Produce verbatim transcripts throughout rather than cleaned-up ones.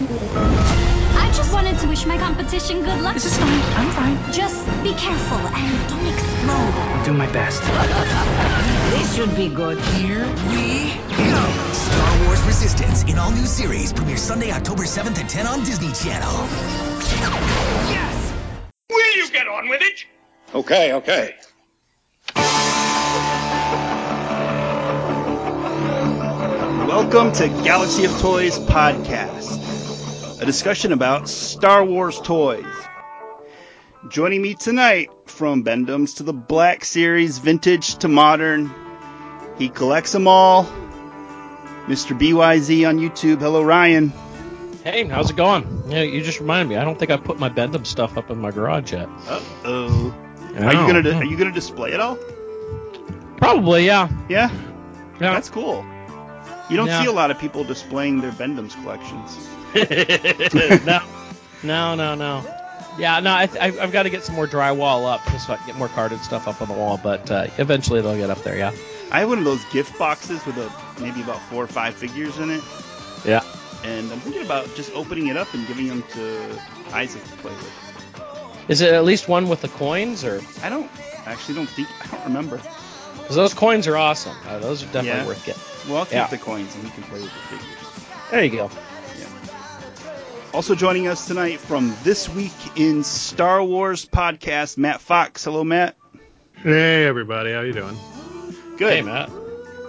I just wanted to wish my competition good luck. This is fine. I'm fine. Just be careful and don't explode. I'll do my best. This should be good. Here we go. Star Wars Resistance, an all-new series, premieres Sunday, October seventh at ten on Disney Channel. Yes! Will you get on with it? Okay, okay. Welcome to Galaxy of Toys Podcast, a discussion about Star Wars toys. Joining me tonight, from Bend-Ems to the Black Series, vintage to modern, he collects them all, Mister B Y Z on YouTube. Hello, Ryan. Hey, how's it going? Yeah, you just reminded me. I don't think I put my Bend-Em stuff up in my garage yet. Uh-oh. Oh, are you gonna di- yeah. Are you gonna display it all? Probably, yeah. Yeah? Yeah. That's cool. You don't no. see a lot of people displaying their Bend-Ems collections. no, no, no, no. Yeah, no, I th- I've got to get some more drywall up just so I can get more carded stuff up on the wall, but uh, eventually they'll get up there, yeah. I have one of those gift boxes with a, maybe about four or five figures in it. Yeah. And I'm thinking about just opening it up and giving them to Isaac to play with. Is it at least one with the coins? Or I don't I actually don't think, I don't remember. Because those coins are awesome. Uh, those are definitely yeah. worth getting. Well, I'll keep yeah. the coins and we can play with the figures. There you go. Yeah. Also joining us tonight from This Week in Star Wars Podcast, Matt Fox. Hello, Matt. Hey, everybody. How you doing? Good. Hey, Matt.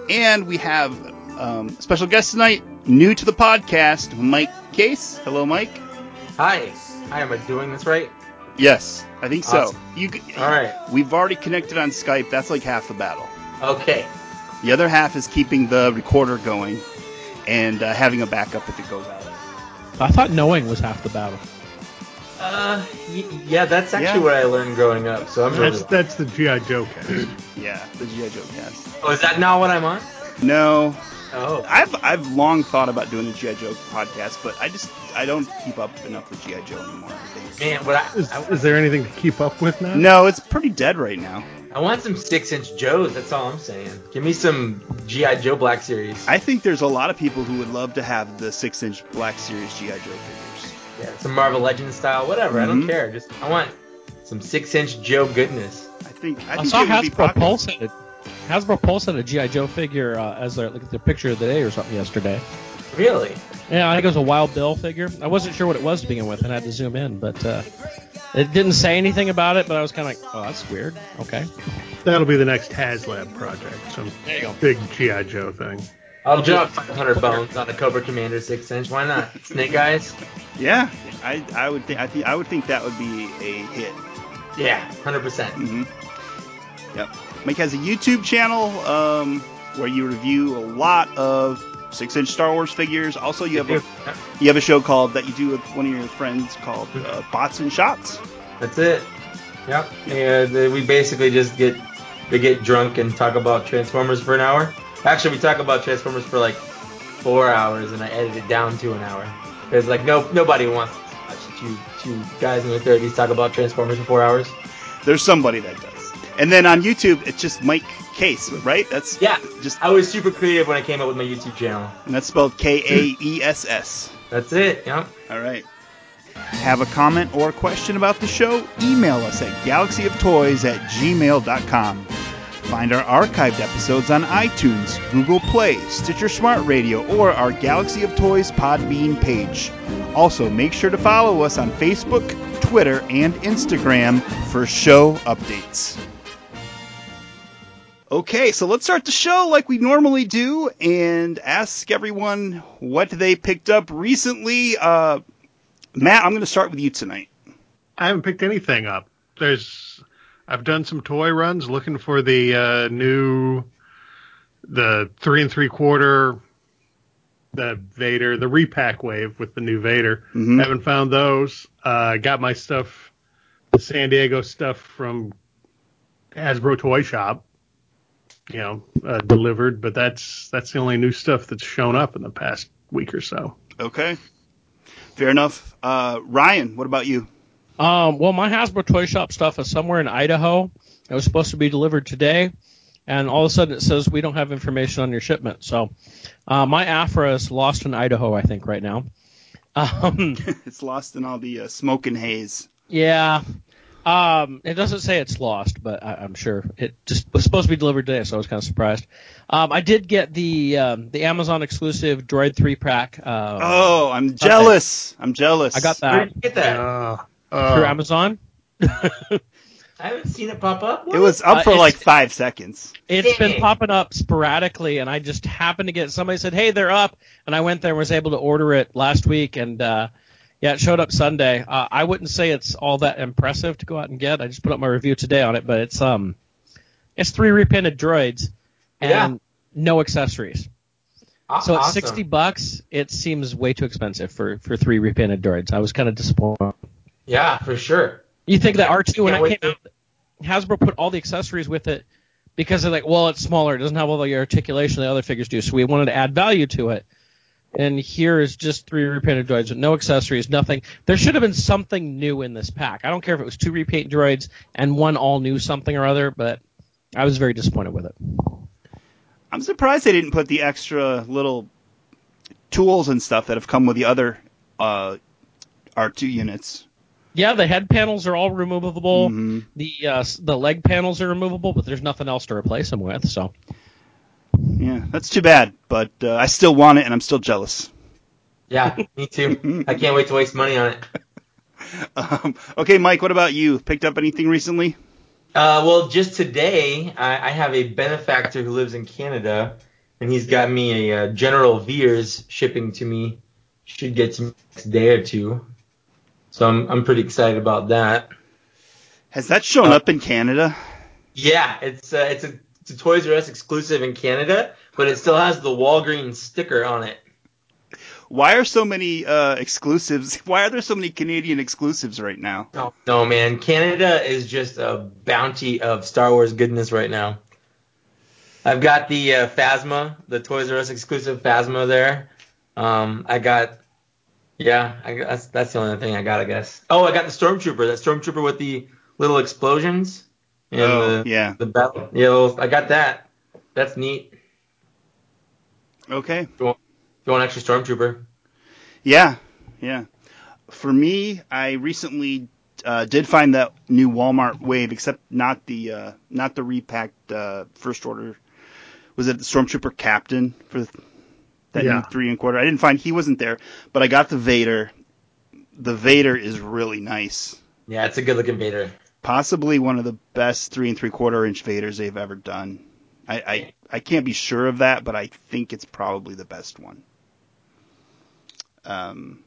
And we have um, a special guest tonight, new to the podcast, Mike Case. Hello, Mike. Hi. Hi, am I doing this right? Yes, I think so. Awesome. You, All right. We've already connected on Skype. That's like half the battle. Okay. The other half is keeping the recorder going and uh, having a backup if it goes out. I thought knowing was half the battle. Uh, y- yeah, that's actually yeah. what I learned growing up. So I'm that's really that's the G I. Joe cast. Yeah, the G I. Joe cast. Oh, is that not what I'm on? No. Oh. I've I've long thought about doing a G I. Joe podcast, but I just I don't keep up enough with G I. Joe anymore. Man, what I, is, I, is there anything to keep up with now? No, it's pretty dead right now. I want some six-inch Joes. That's all I'm saying. Give me some G I. Joe Black Series. I think there's a lot of people who would love to have the six-inch Black Series G I. Joe figures. Yeah, some Marvel Legends style, whatever. Mm-hmm. I don't care. Just I want some six-inch Joe goodness. I think I, I think saw Hasbro Pulse. Hasbro Pulse had a G I. Joe figure uh, as their, like, their picture of the day or something yesterday. Really? Yeah, I think it was a Wild Bill figure. I wasn't sure what it was to begin with, and I had to zoom in, but uh, it didn't say anything about it, but I was kind of like, oh, that's weird. Okay. That'll be the next HasLab project, some there you go. Big G I. Joe thing. I'll drop five hundred bones on a Cobra Commander six-inch. Why not? Snake Eyes? Yeah, I, I, would think, I, think, I would think that would be a hit. Yeah, one hundred percent. Mm-hmm. Yep. Mike has a YouTube channel um, where you review a lot of six-inch Star Wars figures. Also, you have a you have a show called that you do with one of your friends called uh, Bots and Shots. That's it. Yep. And uh, we basically just get we get drunk and talk about Transformers for an hour. Actually, we talk about Transformers for like four hours, and I edit it down to an hour. Because like no nobody wants to watch two two guys in their thirties talk about Transformers for four hours. There's somebody that does. And then on YouTube, it's just Mike Case, right? That's yeah. Just I was super creative when I came up with my YouTube channel. And that's spelled K A E S S. That's it, yeah. All right. Have a comment or a question about the show? Email us at galaxy of toys at gmail dot com. Find our archived episodes on iTunes, Google Play, Stitcher Smart Radio, or our Galaxy of Toys Podbean page. Also, make sure to follow us on Facebook, Twitter, and Instagram for show updates. Okay, so let's start the show like we normally do and ask everyone what they picked up recently. Uh, Matt, I'm going to start with you tonight. I haven't picked anything up. There's, I've done some toy runs looking for the uh, new, the three and three quarter, the Vader, the repack wave with the new Vader. Mm-hmm. I haven't found those. I uh, got my stuff, the San Diego stuff from Hasbro Toy Shop. You know, uh, delivered, but that's that's the only new stuff that's shown up in the past week or so. Okay, fair enough. Uh, Ryan, what about you? Um, well, my Hasbro Toy Shop stuff is somewhere in Idaho. It was supposed to be delivered today, and all of a sudden it says we don't have information on your shipment. So, uh, my Afra is lost in Idaho, I think, right now. Um, it's lost in all the uh, smoke and haze. Yeah. Um, it doesn't say it's lost, but I, I'm sure it just was supposed to be delivered today, so I was kind of surprised. Um, I did get the um, the Amazon exclusive Droid three pack. Uh, oh, I'm jealous! I'm jealous. I got that. Where did you get that? Uh, uh, Through Amazon. I haven't seen it pop up. What? It was up for uh, like five seconds. It's been popping up sporadically, and I just happened to get somebody said, "Hey, they're up," and I went there and was able to order it last week, and uh, yeah, it showed up Sunday. Uh, I wouldn't say it's all that impressive to go out and get. I just put up my review today on it, but it's um, it's three repainted droids and yeah. no accessories. Awesome. So at sixty bucks, it seems way too expensive for for three repainted droids. I was kind of disappointed. Yeah, for sure. You think that R two, when it came out, Hasbro put all the accessories with it because they're like, well, it's smaller. It doesn't have all the articulation the other figures do, so we wanted to add value to it. And here is just three repainted droids with no accessories, nothing. There should have been something new in this pack. I don't care if it was two repaint droids and one all-new something or other, but I was very disappointed with it. I'm surprised they didn't put the extra little tools and stuff that have come with the other uh, R two units. Yeah, the head panels are all removable. Mm-hmm. The uh, the leg panels are removable, but there's nothing else to replace them with. So, yeah, that's too bad. But uh, I still want it, and I'm still jealous. Yeah, me too. I can't wait to waste money on it. um, okay, Mike, what about you? Picked up anything recently? Uh, well, just today, I, I have a benefactor who lives in Canada, and he's got me a uh, General Veers shipping to me. Should get to me next day or two. So I'm I'm pretty excited about that. Has that shown uh, up in Canada? Yeah, it's uh, it's a it's a Toys R Us exclusive in Canada, but it still has the Walgreens sticker on it. Why are so many uh, exclusives? Why are there so many Canadian exclusives right now? Oh, no, man, Canada is just a bounty of Star Wars goodness right now. I've got the uh, Phasma, the Toys R Us exclusive Phasma there. Um, I got. Yeah, I, that's that's the only thing I got, I guess. Oh, I got the Stormtrooper. That Stormtrooper with the little explosions. And oh, the, yeah. The battle. Yeah, little, I got that. That's neat. Okay. If you, want, if you want an extra Stormtrooper. Yeah, yeah. For me, I recently uh, did find that new Walmart wave, except not the uh, not the repacked uh, first order. Was it the Stormtrooper Captain for the... That yeah. new three and quarter. I didn't find he wasn't there, but I got the Vader. The Vader is really nice. Yeah, it's a good looking Vader. Possibly one of the best three and three quarter inch Vaders they've ever done. I, I I can't be sure of that, but I think it's probably the best one. Um,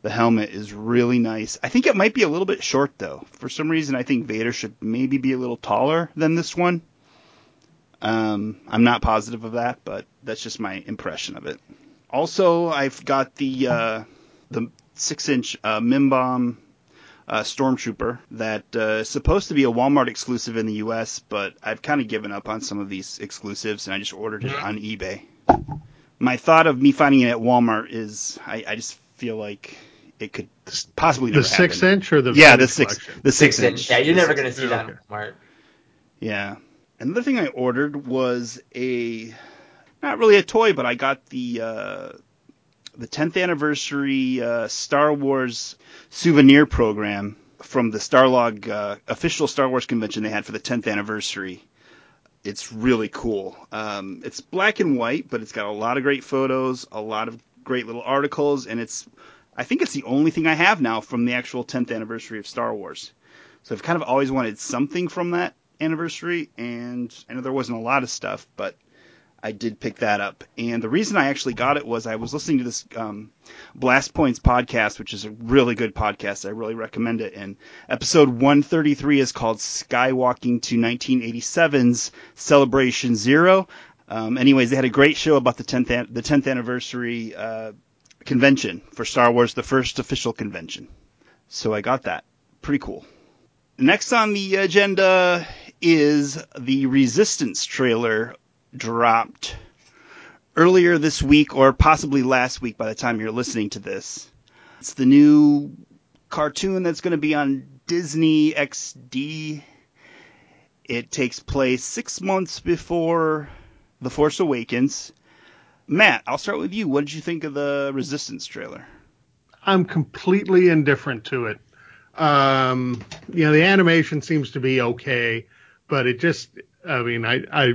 the helmet is really nice. I think it might be a little bit short though. For some reason, I think Vader should maybe be a little taller than this one. Um, I'm not positive of that, but that's just my impression of it. Also, I've got the uh, the six-inch uh, Mimbomb uh, Stormtrooper that uh, is supposed to be a Walmart exclusive in the U S, but I've kind of given up on some of these exclusives, and I just ordered it on eBay. My thought of me finding it at Walmart is I, I just feel like it could possibly never happen. The six-inch or the yeah, the six, the six-inch. Yeah, you're never going to see that at Walmart. Yeah. Another thing I ordered was a, not really a toy, but I got the uh, the tenth anniversary uh, Star Wars souvenir program from the Starlog uh, official Star Wars convention they had for the tenth anniversary. It's really cool. Um, it's black and white, but it's got a lot of great photos, a lot of great little articles, and it's I think it's the only thing I have now from the actual tenth anniversary of Star Wars. So I've kind of always wanted something from that anniversary, and I know there wasn't a lot of stuff, but I did pick that up. And the reason I actually got it was I was listening to this um, Blast Points podcast, which is a really good podcast. I really recommend it. And episode one thirty-three is called Skywalking to nineteen eighty-seven's Celebration Zero. Um, anyways, they had a great show about the tenth an- the tenth anniversary uh, convention for Star Wars, the first official convention. So I got that. Pretty cool. Next on the agenda is the Resistance trailer dropped earlier this week or possibly last week by the time you're listening to this. It's the new cartoon that's going to be on Disney X D. It takes place six months before The Force Awakens. Matt, I'll start with you. What did you think of the Resistance trailer? I'm completely indifferent to it. Um, you know, the animation seems to be okay, but it just, I mean, I, I,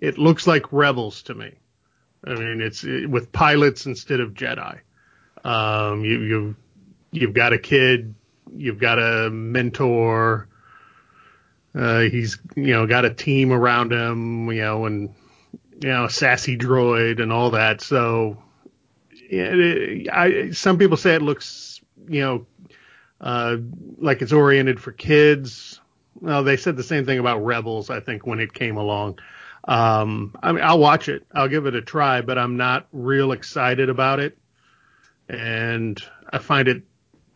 it looks like Rebels to me. I mean, it's it, with pilots instead of Jedi. Um, you, you, you've got a kid, you've got a mentor. Uh, he's, you know, got a team around him, you know, and, you know, a sassy droid and all that. So, it, it, I, some people say it looks, you know, uh, like it's oriented for kids. Well, they said the same thing about Rebels, I think, when it came along. Um, I mean, I'll watch it. I'll give it a try, but I'm not real excited about it. And I find it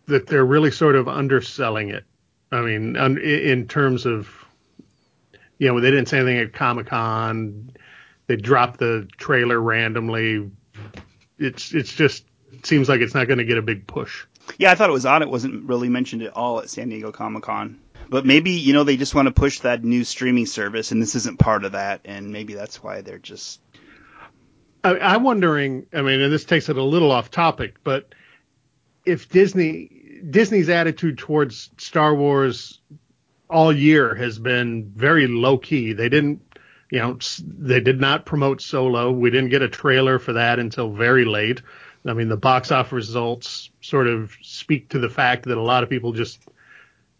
that they're really sort of underselling it. I mean, un- in terms of, you know, they didn't say anything at Comic-Con. They dropped the trailer randomly. It's it's just it seems like it's not going to get a big push. Yeah, I thought it was odd. It wasn't really mentioned at all at San Diego Comic-Con. But maybe, you know, they just want to push that new streaming service, and this isn't part of that. And maybe that's why they're just... I, I'm wondering, I mean, and this takes it a little off topic, but if Disney... Disney's attitude towards Star Wars all year has been very low key. They didn't, you know, they did not promote Solo. We didn't get a trailer for that until very late. I mean, the box office results sort of speak to the fact that a lot of people just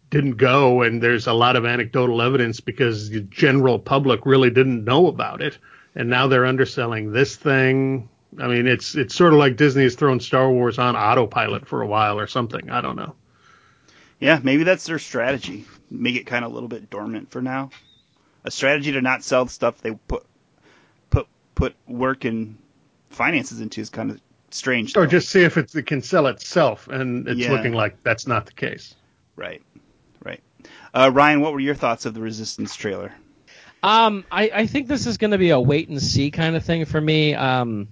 didn't go. And there's a lot of anecdotal evidence because the general public really didn't know about it. And now they're underselling this thing. I mean, it's it's sort of like Disney has thrown Star Wars on autopilot for a while or something. I don't know. Yeah, maybe that's their strategy. Make it kind of a little bit dormant for now. A strategy to not sell stuff they put put put work and finances into is kind of strange. Or though. Just see if it's, it can sell itself, and it's yeah. looking like that's not the case. Right, right. Uh, Ryan, what were your thoughts of the Resistance trailer? Um, I, I think this is going to be a wait-and-see kind of thing for me. Um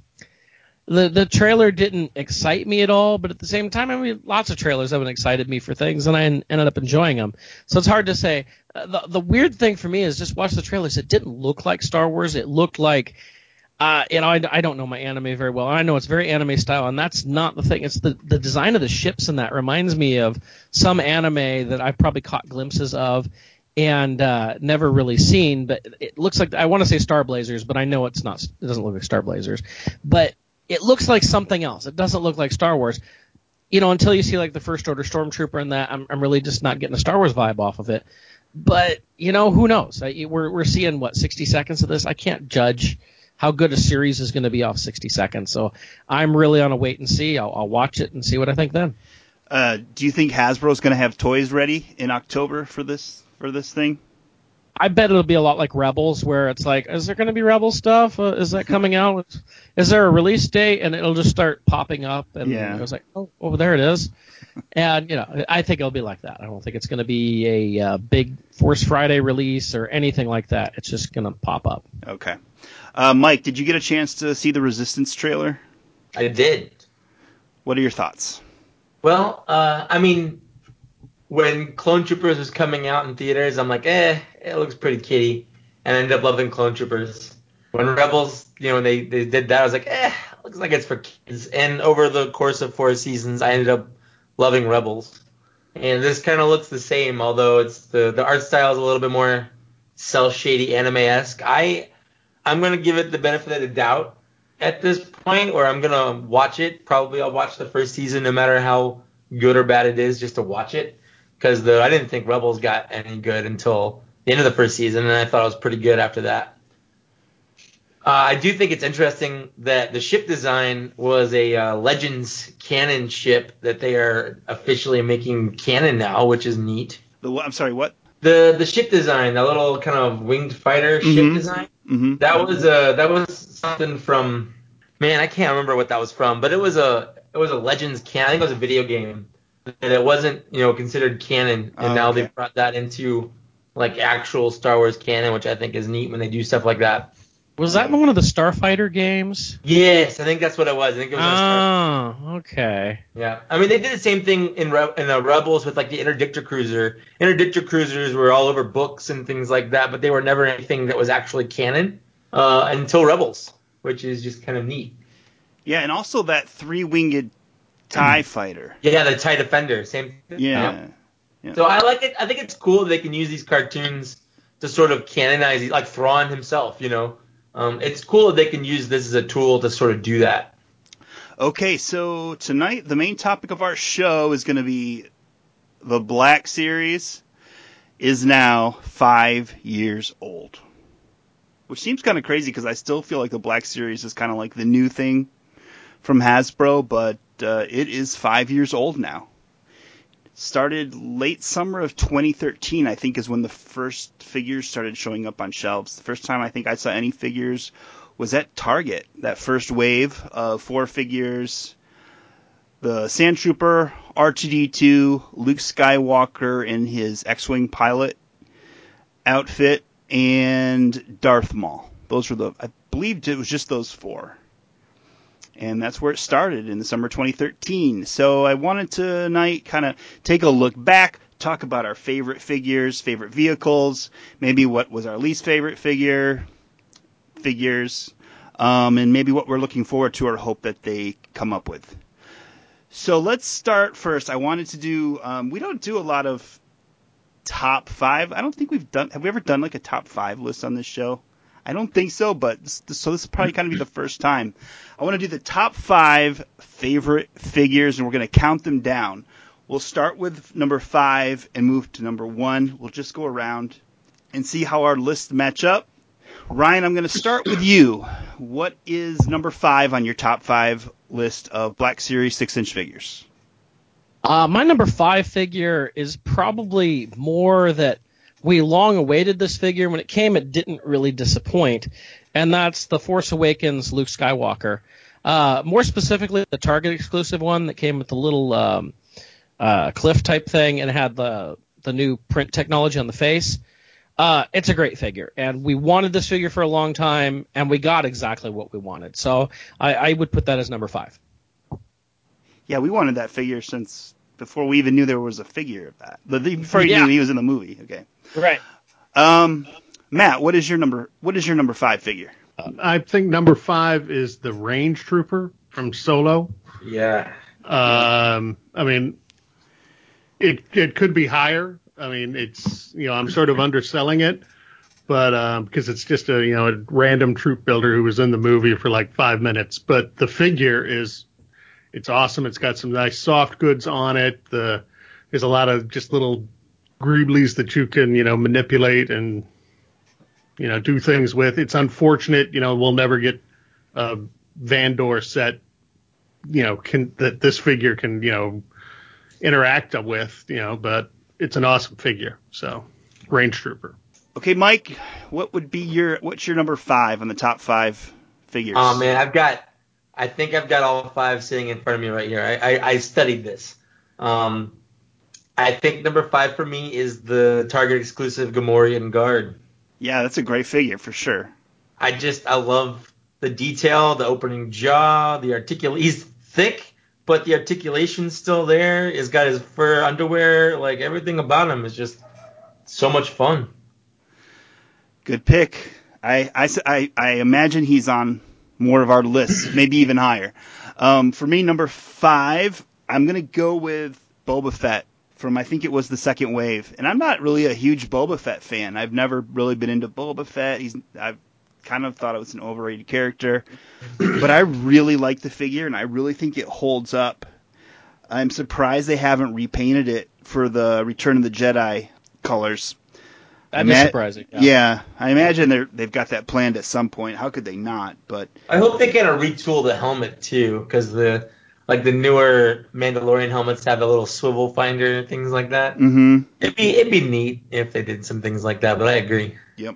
The the trailer didn't excite me at all, but at the same time, I mean, lots of trailers haven't excited me for things, and I en- ended up enjoying them. So it's hard to say. Uh, the the weird thing for me is just watch the trailers. It didn't look like Star Wars. It looked like, uh, you know, I, I don't know my anime very well. I know it's very anime style, and that's not the thing. It's the, the design of the ships, and that reminds me of some anime that I've probably caught glimpses of and uh, never really seen. But it looks like, I want to say Star Blazers, but I know it's not. It doesn't look like Star Blazers, but it looks like something else. It doesn't look like Star Wars. You know, until you see like the First Order Stormtrooper and that, I'm, I'm really just not getting a Star Wars vibe off of it. But, you know, who knows? I, we're we're seeing, what, sixty seconds of this? I can't judge how good a series is going to be off sixty seconds. So I'm really on a wait and see. I'll, I'll watch it and see what I think then. Uh, do you think Hasbro's going to have toys ready in October for this for this thing? I bet it'll be a lot like Rebels, where it's like, is there going to be Rebel stuff? Uh, is that coming out? Is there a release date? And it'll just start popping up. And yeah. I was like, oh, oh, there it is. And, you know, I think it'll be like that. I don't think it's going to be a uh, big Force Friday release or anything like that. It's just going to pop up. Okay. Uh, Mike, did you get a chance to see the Resistance trailer? I did. What are your thoughts? Well, uh, I mean... when Clone Troopers was coming out in theaters, I'm like, eh, it looks pretty kiddie. And I ended up loving Clone Troopers. When Rebels, you know, when they, they did that, I was like, eh, looks like it's for kids. And over the course of four seasons, I ended up loving Rebels. And this kind of looks the same, although it's the, the art style is a little bit more cel shady anime-esque. I, I'm going to give it the benefit of the doubt at this point, or I'm going to watch it. Probably I'll watch the first season, no matter how good or bad it is, just to watch it. Because I didn't think Rebels got any good until the end of the first season, and I thought it was pretty good after that. Uh, I do think it's interesting that the ship design was a uh, Legends canon ship that they are officially making canon now, which is neat. The, I'm sorry, what? The the ship design, the little kind of winged fighter mm-hmm. ship design. Mm-hmm. That was uh, that was something from, man, I can't remember what that was from, but it was a it was a Legends canon. I think it was a video game. And it wasn't, you know, considered canon, and oh, now okay. They've brought that into like actual Star Wars canon, which I think is neat when they do stuff like that. Was that one of the Starfighter games? Yes, I think that's what it was. I think it was. Oh, Starfighter. Okay. Yeah, I mean they did the same thing in Re- in the Rebels with like the Interdictor Cruiser. Interdictor Cruisers were all over books and things like that, but they were never anything that was actually canon uh, until Rebels, which is just kind of neat. Yeah, and also that three-winged TIE Fighter. Yeah, the TIE Defender. Same thing. Yeah. yeah. So I like it. I think it's cool they can use these cartoons to sort of canonize, like Thrawn himself, you know. Um, it's cool that they can use this as a tool to sort of do that. Okay, so tonight the main topic of our show is going to be the Black Series is now five years old. Which seems kind of crazy because I still feel like the Black Series is kind of like the new thing from Hasbro, but uh, it is five years old now. Started late summer of twenty thirteen, I think, is when the first figures started showing up on shelves. The first time I think I saw any figures was at Target. That first wave of four figures, the Sand Trooper, R two D two, Luke Skywalker in his X-Wing pilot outfit, and Darth Maul. Those were the, I believe it was just those four. And that's where it started in the summer twenty thirteen. So I wanted to tonight kind of take a look back, talk about our favorite figures, favorite vehicles, maybe what was our least favorite figure, figures, um, and maybe what we're looking forward to or hope that they come up with. So let's start first. I wanted to do, um, we don't do a lot of top five. I don't think we've done, have we ever done like a top five list on this show? I don't think so, but so this will probably kind of be the first time. I want to do the top five favorite figures, and we're going to count them down. We'll start with number five and move to number one. We'll just go around and see how our lists match up. Ryan, I'm going to start with you. What is number five on your top five list of Black Series six-inch figures? Uh, my number five figure is probably more that we long awaited this figure. When it came, it didn't really disappoint, and that's the Force Awakens Luke Skywalker. Uh, more specifically, the Target exclusive one that came with the little um, uh, cliff type thing and had the the new print technology on the face. Uh, it's a great figure, and we wanted this figure for a long time, and we got exactly what we wanted. So I, I would put that as number five. Yeah, we wanted that figure since before we even knew there was a figure of that. Before you yeah. knew he was in the movie. Okay. Right. Um, Matt, what is your number? What is your number five figure? I think number five is the Range Trooper from Solo. Yeah. Um, I mean, it it could be higher. I mean, it's, you know, I'm sort of underselling it, but um, because it's just a, you know, a random troop builder who was in the movie for like five minutes. But the figure is, it's awesome. It's got some nice soft goods on it. The there's a lot of just little greeblies that you can, you know, manipulate and, you know, do things with. It's unfortunate, you know, we'll never get a Vandor set, you know, can, that this figure can, you know, interact with, you know, but it's an awesome figure. So, Range Trooper. Okay, Mike, what would be your, what's your number five on the top five figures? Oh, man, I've got, I think I've got all five sitting in front of me right here. I, I, I studied this. Um, I think number five for me is the Target exclusive Gamorrean Guard. Yeah, that's a great figure for sure. I just, I love the detail, the opening jaw, the articulation. He's thick, but the articulation's still there. He's got his fur underwear. Like, everything about him is just so much fun. Good pick. I, I, I, I imagine he's on more of our lists, maybe even higher. Um, for me, number five, I'm going to go with Boba Fett from, I think it was the second wave. And I'm not really a huge Boba Fett fan. I've never really been into Boba Fett. He's, I've kind of thought it was an overrated character. But I really like the figure, and I really think it holds up. I'm surprised they haven't repainted it for the Return of the Jedi colors. That'd be surprising. Yeah. yeah, I imagine they're, they've got that planned at some point. How could they not? But I hope they kind of retool the helmet too, because the like the newer Mandalorian helmets have a little swivel finder, things like that. Mm-hmm. It'd be it'd be neat if they did some things like that. But I agree. Yep.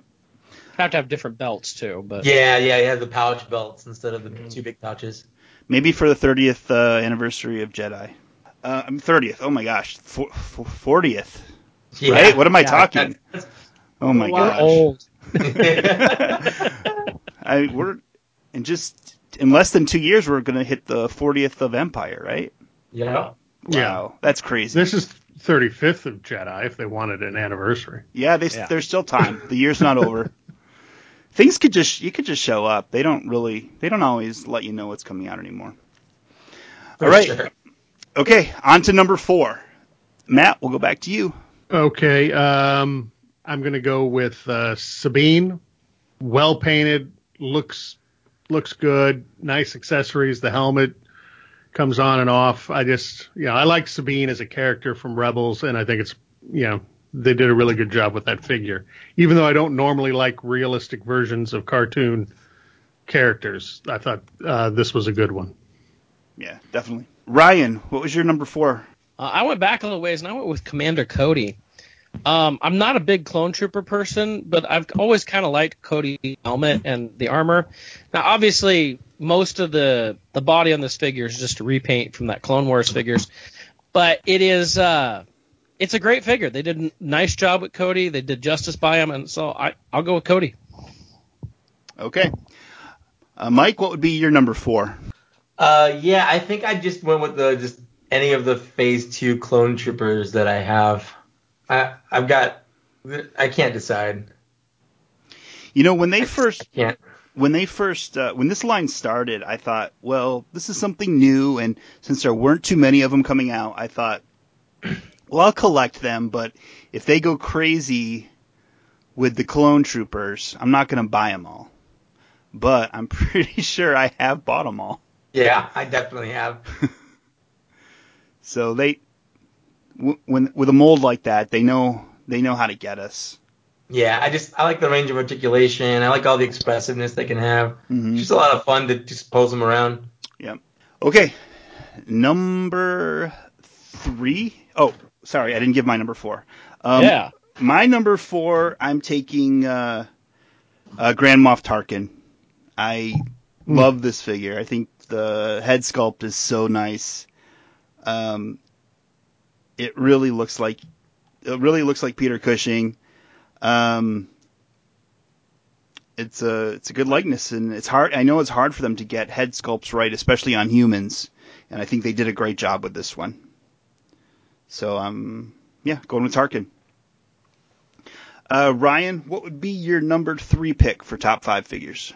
Have to have different belts too. But yeah, yeah, you have the pouch belts instead of the mm-hmm. two big pouches. Maybe for the thirtieth uh, anniversary of Jedi. Uh, I'm thirtieth. Oh my gosh, for, for fortieth. Yeah. Right? What am I yeah, talking? That's, that's, Oh my gosh! Old. I we're and just in less than two years we're gonna hit the fortieth of Empire, right? Yeah. Wow, yeah. That's crazy. This is thirty-fifth of Jedi if they wanted an anniversary. Yeah, they, yeah. There's still time. The year's not over. Things could just you could just show up. They don't really they don't always let you know what's coming out anymore. For All right, sure. Okay, on to number four. Matt, we'll go back to you. Okay, um, I'm going to go with uh, Sabine. Well painted, looks looks good, nice accessories. The helmet comes on and off. I just, you know, I like Sabine as a character from Rebels, and I think it's, you know, they did a really good job with that figure. Even though I don't normally like realistic versions of cartoon characters, I thought uh, this was a good one. Yeah, definitely. Ryan, what was your number four? Uh, I went back a little ways, and I went with Commander Cody. Um, I'm not a big Clone Trooper person, but I've always kind of liked Cody's helmet and the armor. Now, obviously, most of the, the body on this figure is just a repaint from that Clone Wars figures, but it is uh, it's a great figure. They did a nice job with Cody. They did justice by him, and so I, I'll go with Cody. Okay. Uh, Mike, what would be your number four? Uh, yeah, I think I just went with the just any of the Phase Two Clone Troopers that I have. I I've got I can't decide. You know, when they first when they first uh, when this line started, I thought, well, this is something new, and since there weren't too many of them coming out, I thought, well, I'll collect them, but if they go crazy with the Clone Troopers, I'm not going to buy them all. But I'm pretty sure I have bought them all. Yeah, I definitely have. So they, w- when with a mold like that, they know they know how to get us. Yeah, I just I like the range of articulation. I like all the expressiveness they can have. Mm-hmm. It's just a lot of fun to just pose them around. Yeah. Okay, number three. Oh, sorry, I didn't give my number four. Um, yeah. My number four, I'm taking uh, uh, Grand Moff Tarkin. I mm. love this figure. I think the head sculpt is so nice. Um, it really looks like it really looks like Peter Cushing. Um, it's a it's a good likeness, and it's hard. I know it's hard for them to get head sculpts right, especially on humans. And I think they did a great job with this one. So um, yeah, going with Tarkin. Uh, Ryan, what would be your number three pick for top five figures?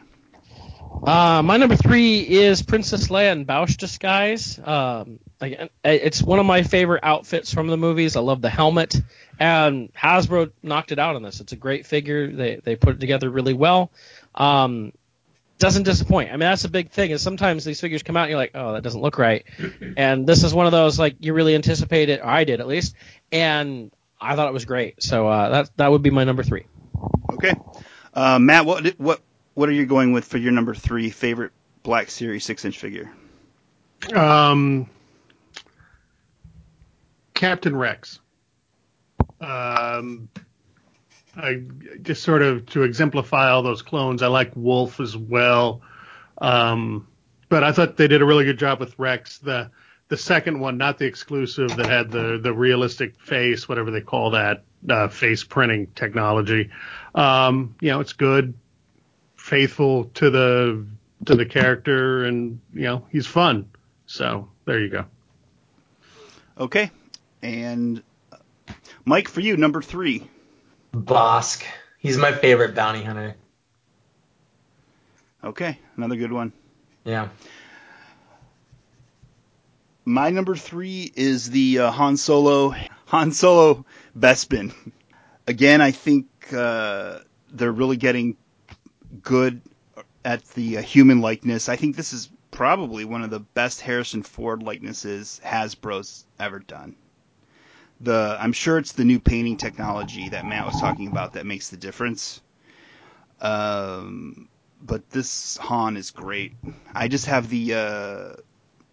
Uh, my number three is Princess Leia in Bausch disguise. Um, like, it's one of my favorite outfits from the movies. I love the helmet, and Hasbro knocked it out on this. It's a great figure. They they put it together really well. Um, doesn't disappoint. I mean, that's a big thing. Is sometimes these figures come out and you're like, oh, that doesn't look right, and this is one of those like you really anticipate it. Or I did at least, and I thought it was great. So uh, that that would be my number three. Okay, uh, Matt, what what. What are you going with for your number three favorite Black Series six-inch figure? Um, Captain Rex. Um, I just sort of to exemplify all those clones. I like Wolf as well, um, but I thought they did a really good job with Rex. The the second one, not the exclusive that had the the realistic face, whatever they call that uh, face printing technology. Um, you know, it's good. Faithful to the to the character, and you know he's fun. So there you go. Okay, and Mike, for you, number three, Bosk. He's my favorite bounty hunter. Okay, another good one. Yeah. My number three is the uh, Han Solo Han Solo Bespin. Again, I think uh, they're really getting good at the uh, human likeness. I think this is probably one of the best Harrison Ford likenesses Hasbro's ever done. The I'm sure it's the new painting technology that Matt was talking about that makes the difference. Um, but this Han is great. I just have the uh,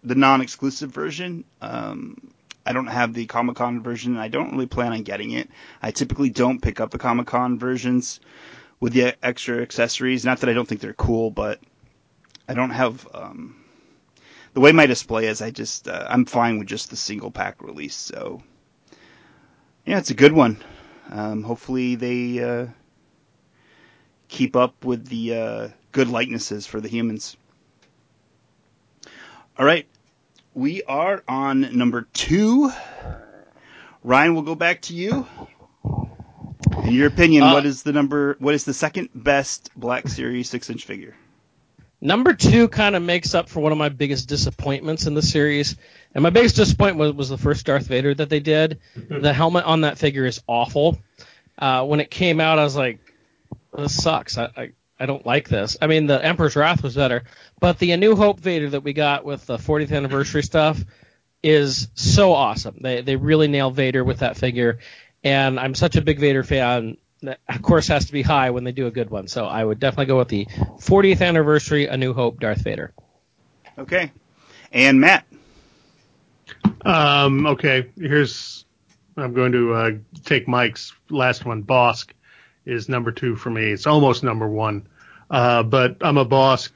the non-exclusive version. Um, I don't have the Comic-Con version. I don't really plan on getting it. I typically don't pick up the Comic-Con versions with the extra accessories. Not that I don't think they're cool, but I don't have um, the way my display is. I just uh, I'm fine with just the single pack release. So yeah, it's a good one. Um, hopefully they uh, keep up with the uh, good likenesses for the humans. All right, we are on number two. Ryan, we'll go back to you. In your opinion, uh, what is the number? What is the second best Black Series six-inch figure? Number two kind of makes up for one of my biggest disappointments in the series. And my biggest disappointment was, was the first Darth Vader that they did. The helmet on that figure is awful. Uh, when it came out, I was like, this sucks. I, I I don't like this. I mean, the Emperor's Wrath was better. But the A New Hope Vader that we got with the fortieth anniversary stuff is so awesome. They they really nailed Vader with that figure. And I'm such a big Vader fan. That, of course, has to be high when they do a good one. So I would definitely go with the fortieth anniversary A New Hope Darth Vader. Okay. And Matt? Um, okay. Here's I'm going to uh, take Mike's last one. Bosk is number two for me. It's almost number one. Uh, but I'm a Bosk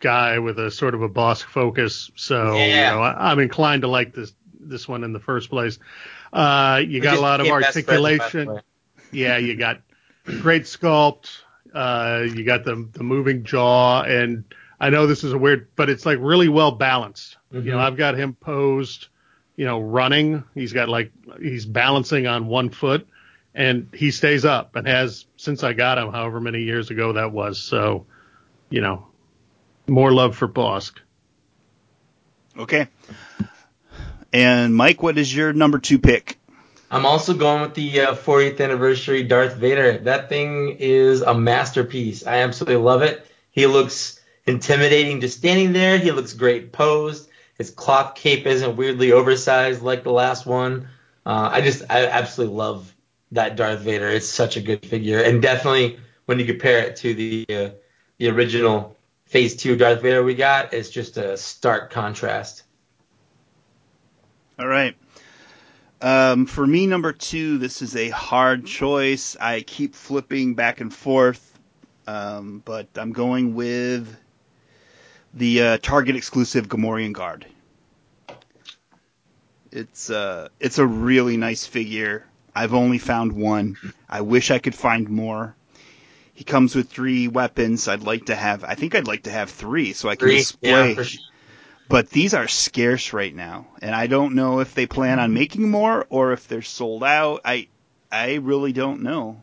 guy with a sort of a Bosk focus. So yeah. you know, I, I'm inclined to like this this one in the first place. Uh, you we got a lot of articulation. Yeah, you got great sculpt. Uh, you got the the moving jaw, and I know this is a weird, but it's like really well balanced. Mm-hmm. You know, I've got him posed, you know, running. He's got like he's balancing on one foot, and he stays up and has since I got him, however many years ago that was. So, you know, more love for Bosk. Okay. And Mike, what is your number two pick? I'm also going with the uh, fortieth anniversary Darth Vader. That thing is a masterpiece. I absolutely love it. He looks intimidating just standing there. He looks great posed. His cloth cape isn't weirdly oversized like the last one. Uh, I just I absolutely love that Darth Vader. It's such a good figure. And definitely when you compare it to the uh, the original Phase two Darth Vader we got, it's just a stark contrast. All right. Um, for me, number two, this is a hard choice. I keep flipping back and forth, um, but I'm going with the uh, Target exclusive Gamorrean Guard. It's uh, it's a really nice figure. I've only found one. I wish I could find more. He comes with three weapons. I'd like to have. I think I'd like to have three so I can three, display. Yeah, for sure. But these are scarce right now, and I don't know if they plan on making more or if they're sold out. I I really don't know.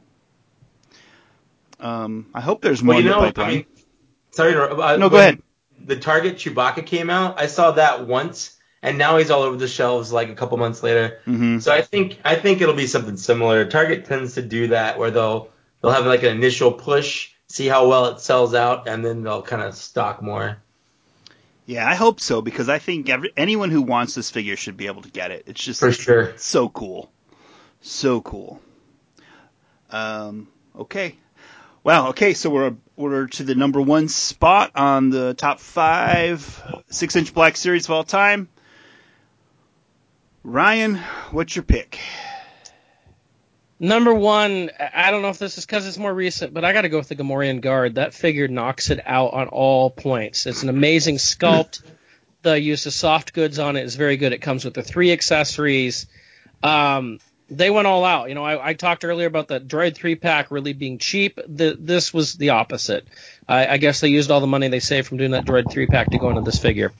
Um, I hope there's more well, you know, in the pipeline. I mean, sorry to, uh, no, go ahead. The Target Chewbacca came out. I saw that once, and now he's all over the shelves like a couple months later. Mm-hmm. So I think I think it'll be something similar. Target tends to do that where they'll they'll have like an initial push, see how well it sells out, and then they'll kind of stock more. Yeah, I hope so, because I think every, anyone who wants this figure should be able to get it. It's just for sure. So cool. So cool. Um, okay. Wow, okay, so we're we're to the number one spot on the top five six-inch Black Series of all time. Ryan, what's your pick? Number one, I don't know if this is because it's more recent, but I got to go with the Gamorrean Guard. That figure knocks it out on all points. It's an amazing sculpt. The use of soft goods on it is very good. It comes with the three accessories. Um, they went all out. You know, I, I talked earlier about the Droid three-pack really being cheap. The, this was the opposite. I, I guess they used all the money they saved from doing that Droid three-pack to go into this figure.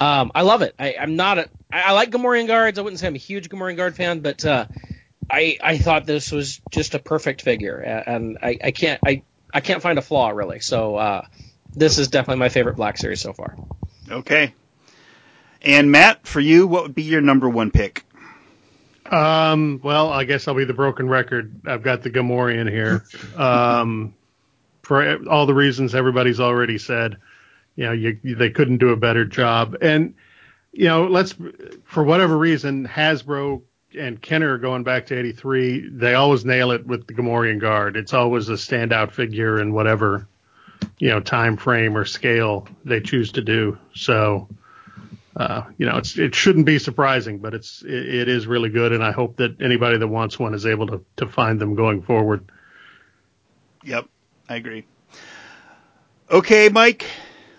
Um, I love it. I, I'm not a, I, I like Gamorrean Guards. I wouldn't say I'm a huge Gamorrean Guard fan, but uh, – I, I thought this was just a perfect figure, and I, I can't I, I can't find a flaw, really. So uh, this is definitely my favorite Black Series so far. Okay. And Matt, for you, what would be your number one pick? Um, well, I guess I'll be the broken record. I've got the Gamorrean here. Um, for all the reasons everybody's already said, you know, you, they couldn't do a better job. And, you know, let's for whatever reason, Hasbro and Kenner going back to eighty-three, they always nail it with the Gamorrean Guard. It's always a standout figure in whatever, you know, time frame or scale they choose to do. So, uh, you know, it's it shouldn't be surprising, but it's it, it is really good, and I hope that anybody that wants one is able to, to find them going forward. Yep, I agree. Okay, Mike,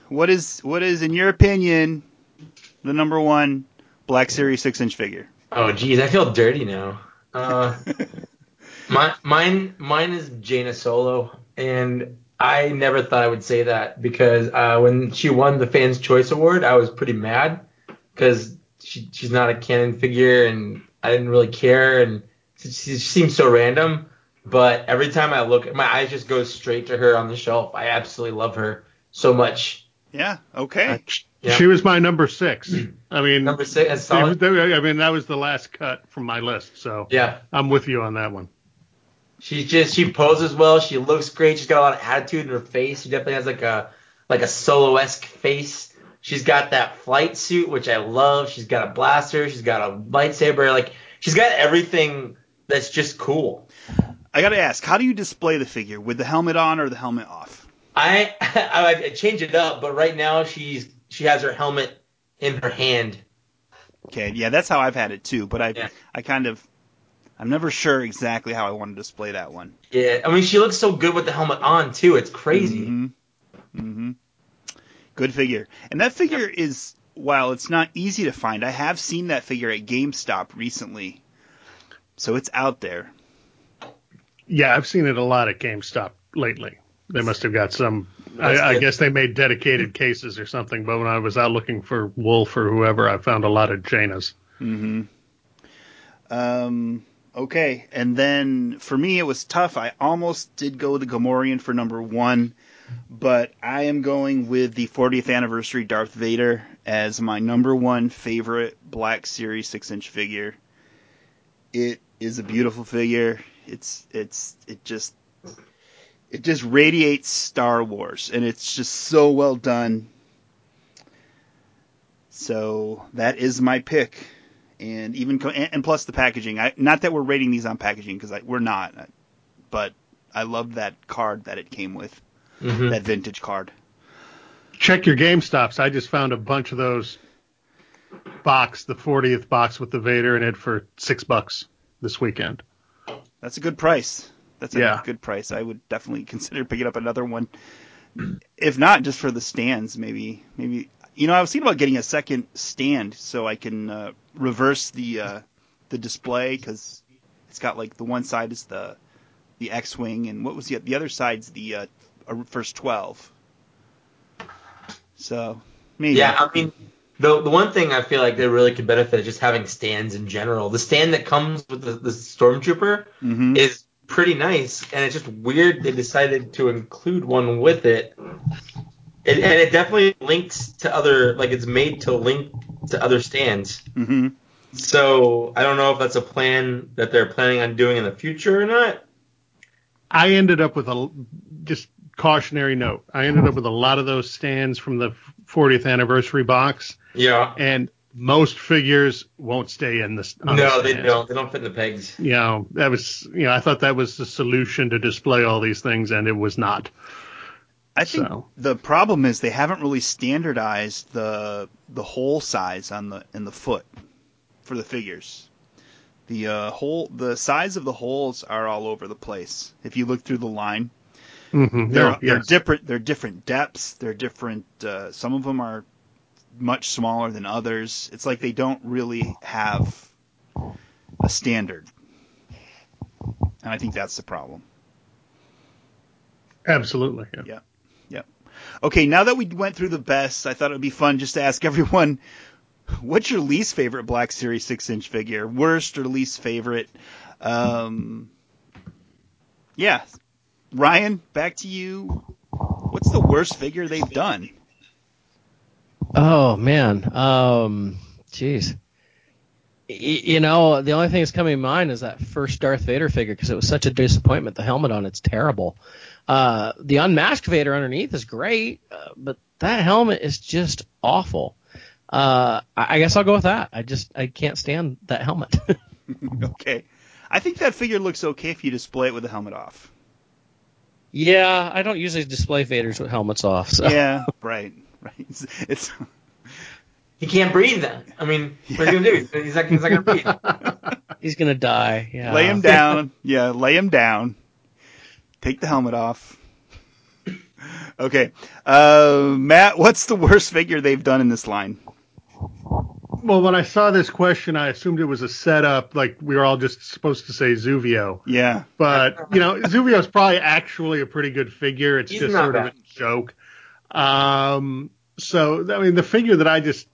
what is what is in your opinion the number one Black Series six-inch figure? Oh, geez, I feel dirty now. Uh, my, mine mine is Jaina Solo, and I never thought I would say that because uh, when she won the Fans' Choice Award, I was pretty mad because she, she's not a canon figure, and I didn't really care, and she, she seems so random. But every time I look, my eyes just go straight to her on the shelf. I absolutely love her so much. Yeah. Okay. I, yeah. She was my number six. I mean, number six. As solid. They, they, I mean, that was the last cut from my list. So yeah, I'm with you on that one. She just she poses well. She looks great. She's got a lot of attitude in her face. She definitely has like a like a Solo-esque face. She's got that flight suit, which I love. She's got a blaster. She's got a lightsaber. Like she's got everything that's just cool. I gotta ask, how do you display the figure? With the helmet on or the helmet off? I I, I change it up, but right now she's she has her helmet in her hand. Okay, yeah, that's how I've had it too. But I yeah. I kind of. I'm never sure exactly how I want to display that one. Yeah, I mean, she looks so good with the helmet on, too. It's crazy. Mm-hmm. Mm-hmm. Good figure. And that figure is, while it's not easy to find, I have seen that figure at GameStop recently. So it's out there. Yeah, I've seen it a lot at GameStop lately. They must have got some, I, I guess they made dedicated cases or something. But when I was out looking for Wolf or whoever, I found a lot of Janas. Mm-hmm. Um... Okay, and then for me, it was tough. I almost did go with the Gamorrean for number one, but I am going with the fortieth anniversary Darth Vader as my number one favorite Black Series six-inch figure. It is a beautiful figure. It's it's it just it just radiates Star Wars, and it's just so well done. So that is my pick. And even and plus the packaging. I, not that we're rating these on packaging because we're not, but I loved that card that it came with, mm-hmm. that vintage card. Check your GameStops. I just found a bunch of those box, the fortieth box with the Vader in it for six bucks this weekend. That's a good price. That's a yeah. good price. I would definitely consider picking up another one, if not just for the stands. Maybe maybe. You know, I was thinking about getting a second stand so I can uh, reverse the uh, the display because it's got like the one side is the the X-wing and what was the the other side's the uh, first twelve. So maybe. Yeah, I mean, the the one thing I feel like they really could benefit is just having stands in general. The stand that comes with the, the Stormtrooper mm-hmm. is pretty nice, and it's just weird they decided to include one with it. It, and it definitely links to other, like it's made to link to other stands. Mm-hmm. So I don't know if that's a plan that they're planning on doing in the future or not. I ended up with a just cautionary note. I ended up with a lot of those stands from the fortieth anniversary box. Yeah. And most figures won't stay in the. No, the they don't. They don't fit in the pegs. Yeah, you know, that was. You know, I thought that was the solution to display all these things, and it was not. I think so. The problem is they haven't really standardized the the hole size on the in the foot for the figures. The uh, hole the size of the holes are all over the place. If you look through the line, mm-hmm. they're, yeah, they're yes. different. They're different depths. They're different. Uh, some of them are much smaller than others. It's like they don't really have a standard, and I think that's the problem. Absolutely. Yeah. yeah. Yep. Okay, now that we went through the best, I thought it would be fun just to ask everyone, what's your least favorite Black Series six-inch figure? Worst or least favorite? Um, yeah. Ryan, back to you. What's the worst figure they've done? Oh, man. Um, geez. Y- you know, the only thing that's coming to mind is that first Darth Vader figure because it was such a disappointment. The helmet on it's terrible. Uh, the unmasked Vader underneath is great, uh, but that helmet is just awful. Uh, I, I guess I'll go with that. I just I can't stand that helmet. Okay. I think that figure looks okay if you display it with the helmet off. Yeah, I don't usually display Vaders with helmets off. So. Yeah, right, right. It's, it's he can't breathe then. I mean, yeah. What's he gonna do? He's not, he's not gonna breathe. He's gonna die. Yeah. Lay him down. Yeah, lay him down. Take the helmet off. Okay. Uh, Matt, what's the worst figure they've done in this line? Well, when I saw this question, I assumed it was a setup. Like, we were all just supposed to say Zuvio. Yeah. But, you know, Zuvio is probably actually a pretty good figure. It's He's just sort bad. of a joke. Um, so, I mean, the figure that I just...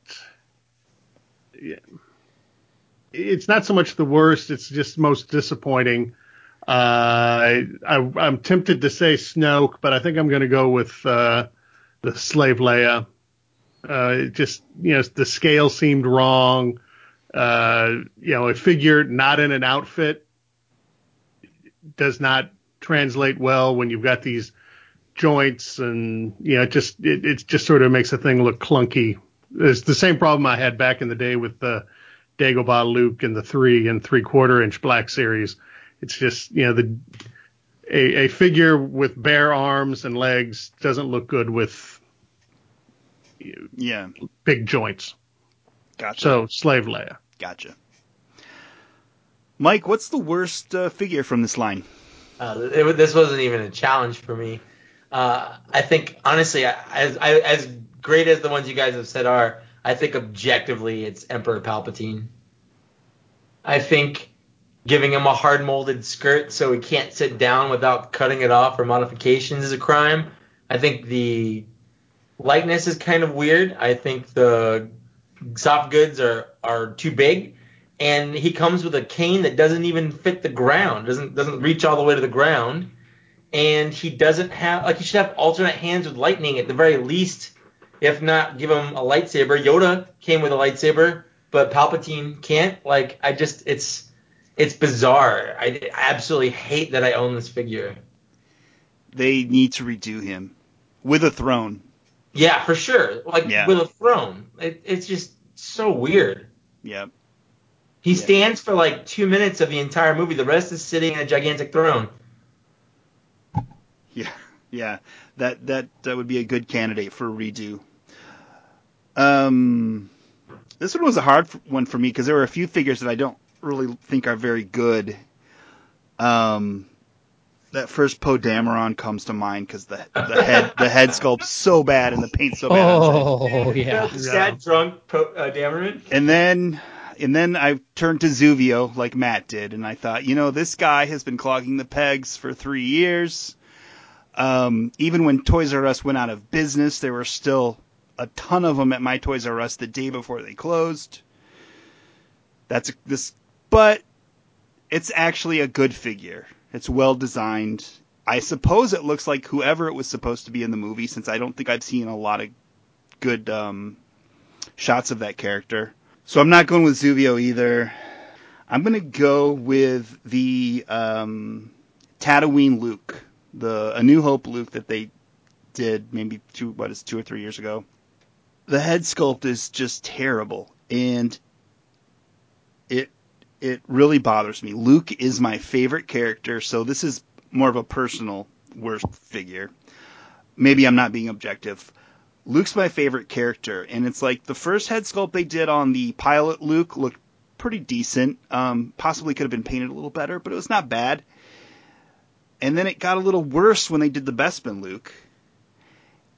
Yeah, it's not so much the worst. It's just most disappointing. Uh, I, I, I'm tempted to say Snoke, but I think I'm going to go with uh, the Slave Leia. Uh, it just, you know, the scale seemed wrong. Uh, you know, a figure not in an outfit does not translate well when you've got these joints, and, you know, it just it, it just sort of makes the thing look clunky. It's the same problem I had back in the day with the Dagobah Luke and the three and three quarter inch Black Series. It's just, you know, the a, a figure with bare arms and legs doesn't look good with yeah big joints. Gotcha. So Slave Leia. Gotcha. Mike, what's the worst uh, figure from this line? Uh, it, this wasn't even a challenge for me. Uh, I think, honestly, as I, as great as the ones you guys have said are, I think objectively it's Emperor Palpatine. I think giving him a hard-molded skirt so he can't sit down without cutting it off or modifications is a crime. I think the likeness is kind of weird. I think the soft goods are, are too big. And he comes with a cane that doesn't even fit the ground, doesn't doesn't reach all the way to the ground. And he doesn't have, like, he should have alternate hands with lightning at the very least. If not, give him a lightsaber. Yoda came with a lightsaber, but Palpatine can't. Like, I just, it's it's bizarre. I absolutely hate that I own this figure. They need to redo him with a throne. Yeah, for sure. Like, yeah. with a throne. It, it's just so weird. Yeah. He stands yeah. for like two minutes of the entire movie. The rest is sitting in a gigantic throne. Yeah, yeah. That that, that would be a good candidate for a redo. Um, this one was a hard one for me because there were a few figures that I don't really think are very good. Um, that first Poe Dameron comes to mind because the the head the head sculpt's so bad and the paint's so bad. Oh yeah, sad yeah. drunk po- uh, Dameron. And then. And then I turned to Zuvio, like Matt did, and I thought, you know, this guy has been clogging the pegs for three years. Um, even when Toys R Us went out of business, there were still a ton of them at my Toys R Us the day before they closed. That's a, this, but it's actually a good figure. It's well designed. I suppose it looks like whoever it was supposed to be in the movie, since I don't think I've seen a lot of good um, shots of that character. So I'm not going with Zuvio either. I'm going to go with the um, Tatooine Luke, the A New Hope Luke that they did maybe two, what is two or three years ago. The head sculpt is just terrible, and it it really bothers me. Luke is my favorite character, so this is more of a personal worst figure. Maybe I'm not being objective. Luke's my favorite character, and it's like the first head sculpt they did on the pilot Luke looked pretty decent. Um, possibly could have been painted a little better, but it was not bad. And then it got a little worse when they did the Bespin Luke.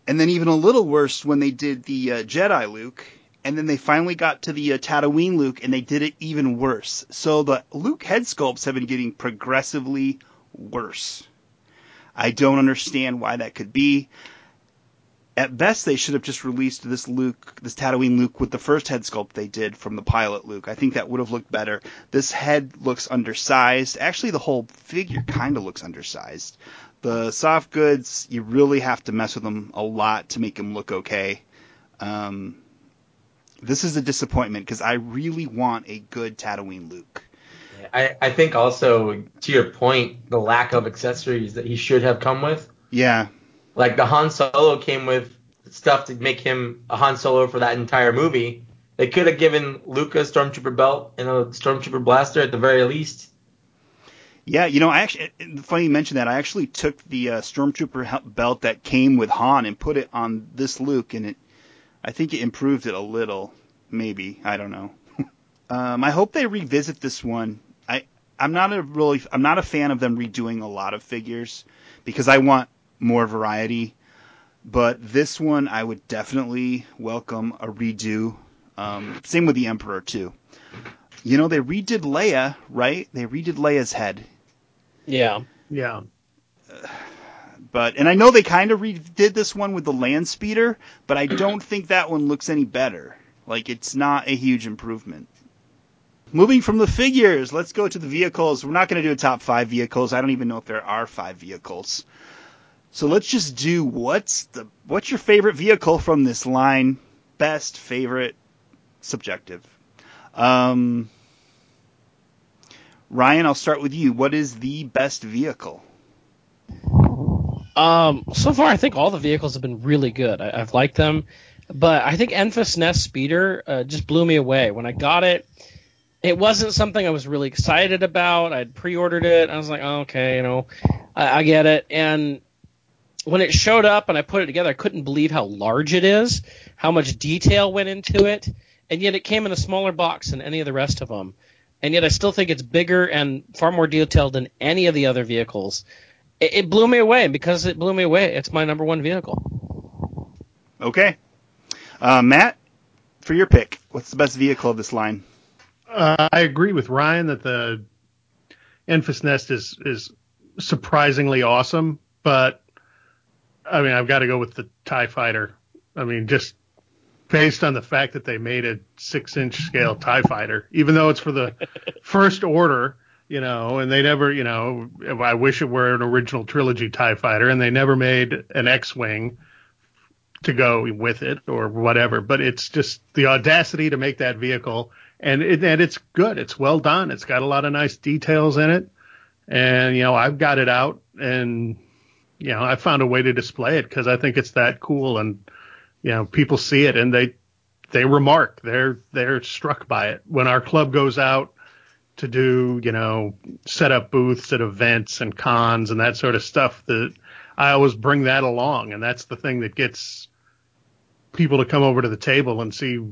And then even a little worse when they did the uh, Jedi Luke. And then they finally got to the uh, Tatooine Luke, and they did it even worse. So the Luke head sculpts have been getting progressively worse. I don't understand why that could be. At best, they should have just released this Luke, this Tatooine Luke, with the first head sculpt they did from the pilot Luke. I think that would have looked better. This head looks undersized. Actually, the whole figure kind of looks undersized. The soft goods, you really have to mess with them a lot to make them look okay. Um, this is a disappointment because I really want a good Tatooine Luke. I, I think also, to your point, the lack of accessories that he should have come with. Yeah. Like, the Han Solo came with stuff to make him a Han Solo for that entire movie. They could have given Luke a Stormtrooper belt and a Stormtrooper blaster at the very least. Yeah, you know, I actually, funny you mentioned that. I actually took the uh, Stormtrooper belt that came with Han and put it on this Luke, and it, I think it improved it a little, maybe. I don't know. um, I hope they revisit this one. I I'm not a really I'm not a fan of them redoing a lot of figures because I want more variety, but this one I would definitely welcome a redo. Um, same with the Emperor too. You know, they redid Leia, right? They redid Leia's head. Yeah, yeah. Uh, but and I know they kind of redid this one with the land speeder, but I don't think that one looks any better. Like, it's not a huge improvement. Moving from the figures, let's go to the vehicles. We're not going to do a top five vehicles. I don't even know if there are five vehicles. So let's just do what's the what's your favorite vehicle from this line? Best, favorite, subjective. Um, Ryan, I'll start with you. What is the best vehicle? Um, so far, I think all the vehicles have been really good. I, I've liked them, but I think Enfys Nest Speeder uh, just blew me away when I got it. It wasn't something I was really excited about. I'd pre-ordered it. I was like, oh, okay, you know, I, I get it. And when it showed up and I put it together, I couldn't believe how large it is, how much detail went into it, and yet it came in a smaller box than any of the rest of them. And yet I still think it's bigger and far more detailed than any of the other vehicles. It, it blew me away, and because it blew me away, it's my number one vehicle. Okay. Uh, Matt, for your pick, what's the best vehicle of this line? Uh, I agree with Ryan that the Enfys Nest is, is surprisingly awesome, but I mean, I've got to go with the TIE Fighter. I mean, just based on the fact that they made a six-inch scale TIE Fighter, even though it's for the First Order, you know, and they never, you know, I wish it were an original trilogy TIE Fighter, and they never made an X-Wing to go with it or whatever, but it's just the audacity to make that vehicle. And it, and it's good. It's well done. It's got a lot of nice details in it. And, you know, I've got it out and, you know, I found a way to display it because I think it's that cool. And, you know, people see it and they they remark. They're they're struck by it. When our club goes out to do, you know, set up booths at events and cons and that sort of stuff, that I always bring that along. And that's the thing that gets people to come over to the table and see, you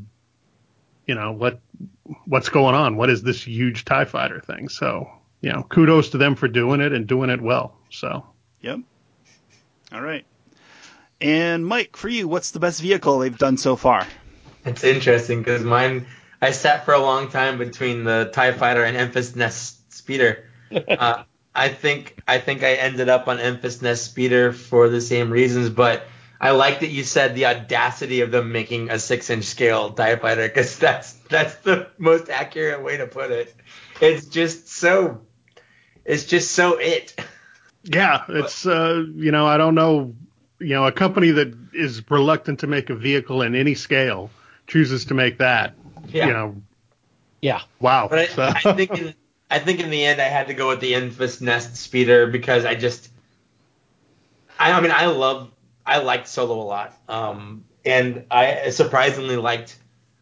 know, what what's going on? What is this huge TIE Fighter thing? So, you know, kudos to them for doing it and doing it well. So, yep. All right. And Mike, for you, what's the best vehicle they've done so far? It's interesting because mine, I sat for a long time between the TIE Fighter and Enfys Nest Speeder. uh, I think I think I ended up on Enfys Nest Speeder for the same reasons, but I like that you said the audacity of them making a six-inch scale TIE Fighter because that's that's the most accurate way to put it. It's just so, it's just so it. Yeah, it's uh, you know I don't know, you know a company that is reluctant to make a vehicle in any scale chooses to make that. Yeah. You know. Yeah. Wow. But I, so. I think in, I think in the end I had to go with the Enfys Nest Speeder because I just, I, I mean I love. I liked Solo a lot, um, and I surprisingly liked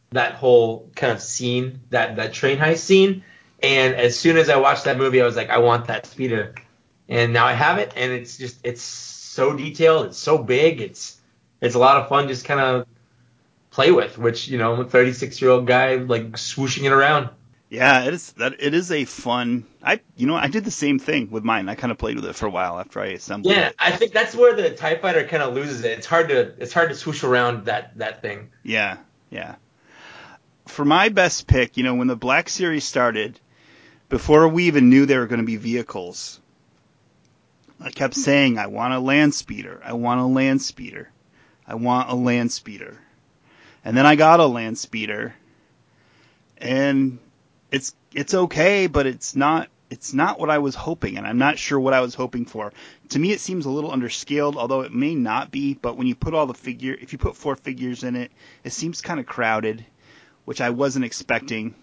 that whole kind of scene, that, that train heist scene. And as soon as I watched that movie, I was like, I want that speeder. And now I have it, and it's just it's so detailed, it's so big, it's it's a lot of fun just kind of play with. Which you know, I'm a thirty-six year old guy like swooshing it around. Yeah, it is that it is a fun. I you know I did the same thing with mine. I kind of played with it for a while after I assembled. Yeah, it. I think that's where the TIE Fighter kind of loses it. It's hard to it's hard to swoosh around that that thing. Yeah, yeah. For my best pick, you know, when the Black Series started, before we even knew there were going to be vehicles, I kept saying, "I want a land speeder. I want a land speeder. I want a land speeder." And then I got a land speeder, and It's it's okay, but it's not it's not what I was hoping, and I'm not sure what I was hoping for. To me, it seems a little underscaled, although it may not be. But when you put all the figure, if you put four figures in it, it seems kind of crowded, which I wasn't expecting.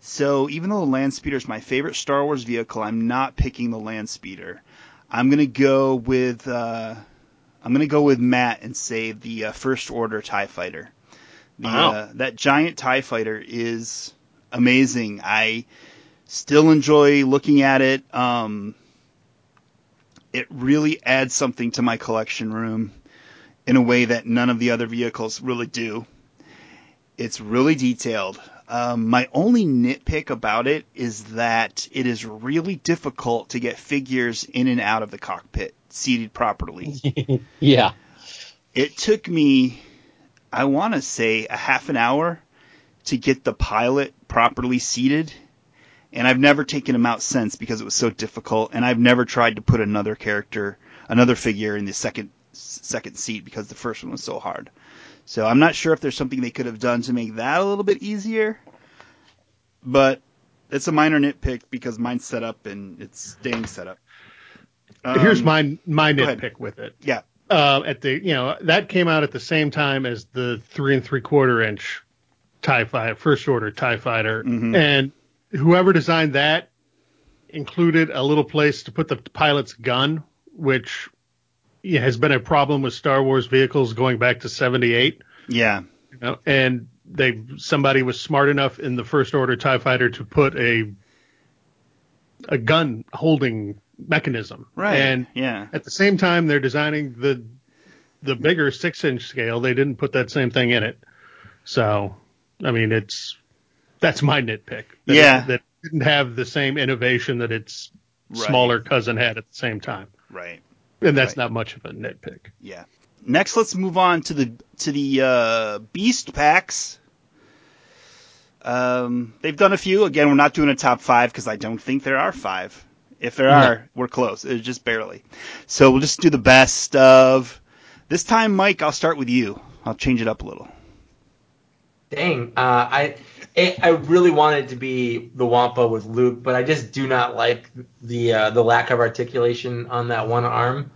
So even though the land speeder is my favorite Star Wars vehicle, I'm not picking the land speeder. I'm gonna go with uh, I'm gonna go with Matt and say the uh, First Order TIE Fighter. The, wow, uh, that giant TIE Fighter is amazing. I still enjoy looking at it. Um, it really adds something to my collection room in a way that none of the other vehicles really do. It's really detailed. Um, my only nitpick about it is that it is really difficult to get figures in and out of the cockpit seated properly. Yeah. It took me, I want to say, a half an hour to get the pilot properly seated, and I've never taken him out since because it was so difficult, and I've never tried to put another character, another figure in the second second seat because the first one was so hard. So I'm not sure if there's something they could have done to make that a little bit easier, but it's a minor nitpick because mine's set up and it's staying set up. Um, Here's my my nitpick with it. Yeah. Uh, at the you know that came out at the same time as the three and three quarter inch TIE Fighter, first order TIE Fighter, mm-hmm. and whoever designed that included a little place to put the pilot's gun, which has been a problem with Star Wars vehicles going back to seventy-eight. Yeah. You know, and they somebody was smart enough in the first order TIE Fighter to put a a gun holding mechanism. Right. And yeah. at the same time they're designing the the bigger six inch scale, they didn't put that same thing in it. So I mean it's that's my nitpick. That yeah. It, that it didn't have the same innovation that its right. smaller cousin had at the same time. Right. And that's right. not much of a nitpick. Yeah. Next, let's move on to the to the uh, Beast packs. Um, they've done a few. Again, we're not doing a top five because I don't think there are five. If there are, yeah. we're close. It's just barely. So we'll just do the best of. This time, Mike, I'll start with you. I'll change it up a little. Dang. Uh, I it, I really wanted to be the Wampa with Luke, but I just do not like the uh, the lack of articulation on that one arm.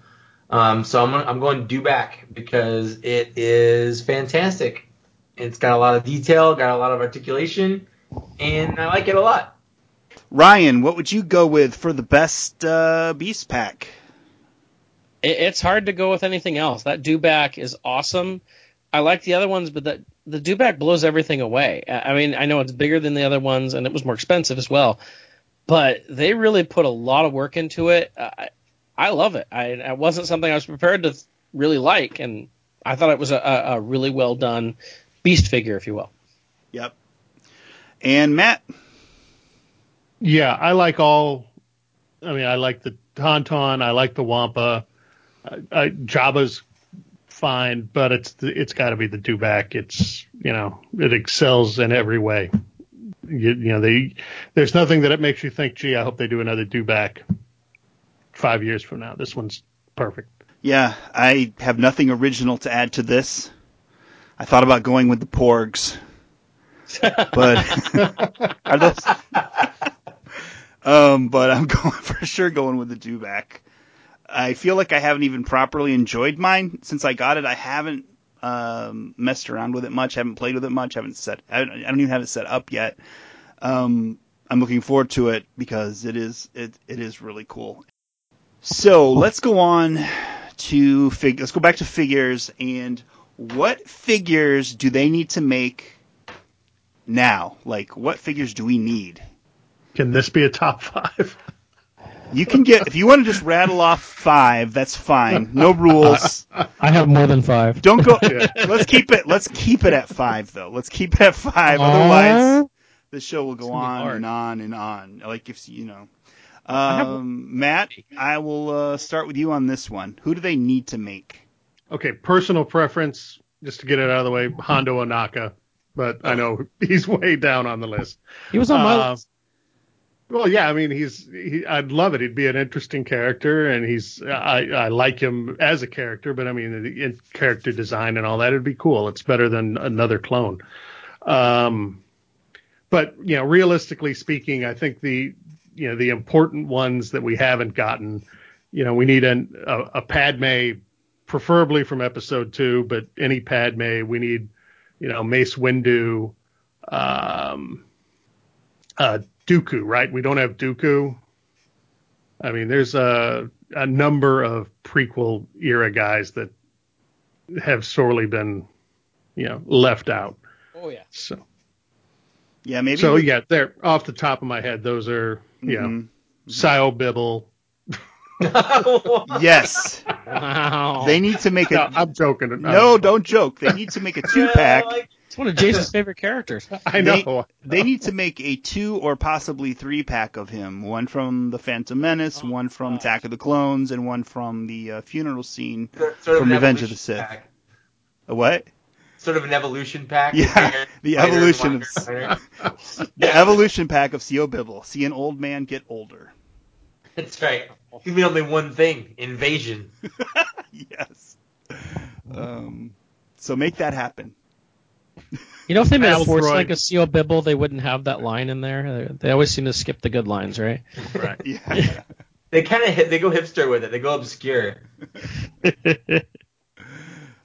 Um, so I'm, I'm going to Dubak because it is fantastic. It's got a lot of detail, got a lot of articulation, and I like it a lot. Ryan, what would you go with for the best uh, Beast pack? It, it's hard to go with anything else. That Dubak is awesome. I like the other ones, but the, the Dubak blows everything away. I mean, I know it's bigger than the other ones, and it was more expensive as well, but they really put a lot of work into it. I, I love it. I, it wasn't something I was prepared to really like, and I thought it was a, a really well-done Beast figure, if you will. Yep. And Matt? Yeah, I like all – I mean, I like the Tauntaun. I like the Wampa. I, I, Jabba's fine, but it's the, it's got to be the Dubak. It's, you know, it excels in every way. You, you know, they there's nothing that it makes you think, gee, I hope they do another Dubak five years from now. This one's perfect. Yeah, I have nothing original to add to this. I thought about going with the Porgs, but are those? um, but I'm going for sure going with the Dubak. I feel like I haven't even properly enjoyed mine since I got it. I haven't um, messed around with it much. I haven't played with it much. I haven't set. I don't, I don't even have it set up yet. Um, I'm looking forward to it because it is it it is really cool. So let's go on to fig- let's go back to figures, and what figures do they need to make now? Like, what figures do we need? Can this be a top five? You can get if you want to just rattle off five. That's fine. No rules. I have more than five. Don't go. Yeah. Let's keep it. Let's keep it at five, though. Let's keep it at five. Uh, Otherwise, the show will go on and on and on. Like if you know. Um, Matt, I will uh, start with you on this one. Who do they need to make? Okay, personal preference, just to get it out of the way, Hondo Ohnaka. But I know he's way down on the list. He was on my uh, list. Well, yeah, I mean, he's. He, I'd love it. He'd be an interesting character, and he's. I, I like him as a character, but I mean, in character design and all that, it'd be cool. It's better than another clone. Um, but you know, realistically speaking, I think the. You know, the important ones that we haven't gotten, you know, we need an, a, a Padme, preferably from episode two, but any Padme. We need, you know, Mace Windu, um, uh, Dooku, right? We don't have Dooku. I mean, there's a, a number of prequel era guys that have sorely been, you know, left out. Oh, yeah. So, yeah, maybe. So, we- yeah, they're off the top of my head. Those are. Yeah, mm-hmm. Sile Bibble. Yes. Wow. They need to make a. No, I'm joking. I'm no, joking. Don't joke. They need to make a two pack. Yeah, like, it's one of Jason's favorite characters. I know. They, they need to make a two or possibly three pack of him. One from the Phantom Menace, oh, one from gosh. Attack of the Clones, and one from the uh, funeral scene sort, sort from Revenge of the Sith. Pack. A what? Sort of an evolution pack. Yeah, bigger, the lighter, evolution longer, of lighter. The evolution pack of C O. Bibble. See an old man get older. That's right. Give me only one thing: invasion. Yes. Um. So make that happen. You know, if they made a force like a C O. Bibble, they wouldn't have that line in there. They always seem to skip the good lines, right? Right. Yeah. They kind of hit. They go hipster with it. They go obscure.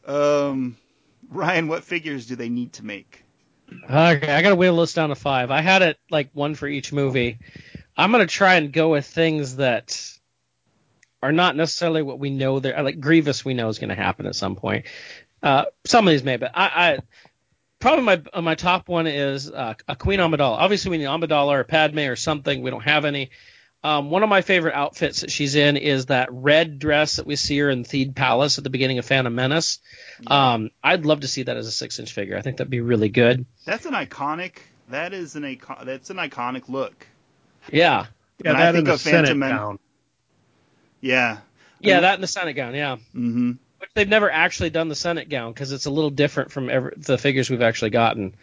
um, Ryan, what figures do they need to make? Okay, I got to whittle this down to five. I had it like one for each movie. I'm gonna try and go with things that are not necessarily what we know. There, like Grievous, we know is gonna happen at some point. Uh, some of these may, but I, I probably my uh, my top one is uh, a Queen Amidala. Obviously, we need Amidala or Padme or something. We don't have any. Um, one of my favorite outfits that she's in is that red dress that we see her in Theed Palace at the beginning of Phantom Menace. Um, I'd love to see that as a six-inch figure. I think that'd be really good. That's an iconic. That is an icon. That's an iconic look. Yeah. Yeah. When that I think of Phantom Menace. Yeah. Yeah, I mean, that and the Senate gown. Yeah. Mm-hmm. Which they've never actually done the Senate gown because it's a little different from every, the figures we've actually gotten.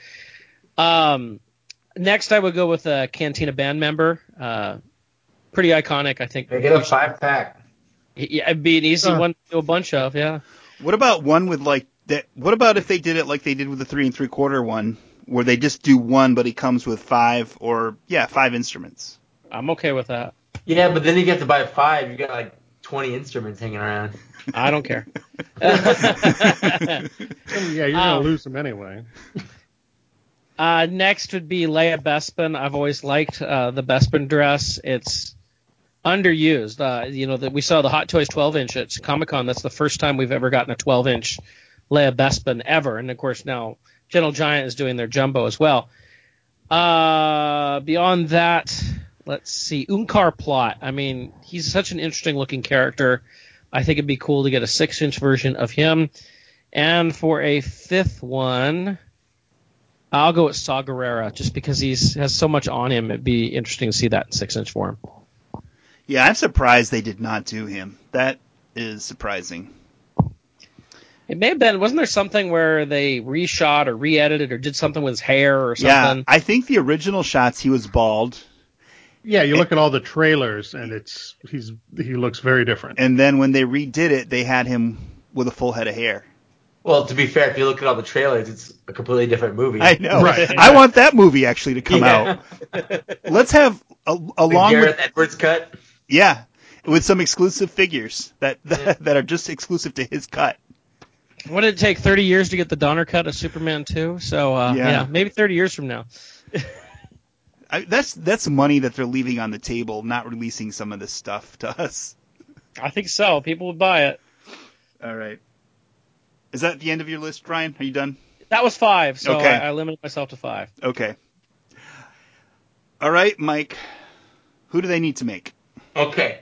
Um, next, I would go with a Cantina band member. Uh, Pretty iconic, I think. They get a five pack. Yeah, it'd be an easy huh. one to do a bunch of, yeah. What about one with like that? What about if they did it like they did with the three and three quarter one, where they just do one, but it comes with five or yeah, five instruments? I'm okay with that. Yeah, but then you get to buy five. You got like twenty instruments hanging around. I don't care. Yeah, you're gonna um, lose them anyway. Uh, next would be Leia Bespin. I've always liked uh, the Bespin dress. It's underused. Uh, you know, that we saw the Hot Toys twelve inch at Comic-Con. That's the first time we've ever gotten a twelve inch Leia Bespin ever. And of course now Gentle Giant is doing their jumbo as well. Uh, beyond that, let's see, Unkar Plot. I mean, he's such an interesting looking character. I think it'd be cool to get a six inch version of him. And for a fifth one, I'll go with Saw Gerrera just because he's has so much on him. It'd be interesting to see that in six inch form. Yeah, I'm surprised they did not do him. That is surprising. It may have been. Wasn't there something where they reshot or re-edited or did something with his hair or something? Yeah, I think the original shots he was bald. Yeah, you look it, at all the trailers and it's he's he looks very different. And then when they redid it, they had him with a full head of hair. Well, to be fair, if you look at all the trailers, it's a completely different movie. I know. Right. I want that movie actually to come yeah. out. Let's have a, along Gareth with Edwards cut. Yeah, with some exclusive figures that that, yeah. that are just exclusive to his cut. What did it take thirty years to get the Donner cut of Superman two? So uh, yeah. yeah, maybe thirty years from now. I, that's that's money that they're leaving on the table, not releasing some of this stuff to us. I think so. People would buy it. All right. Is that the end of your list, Ryan? Are you done? That was five, so okay. I, I limited myself to five. Okay. All right, Mike. Who do they need to make? Okay.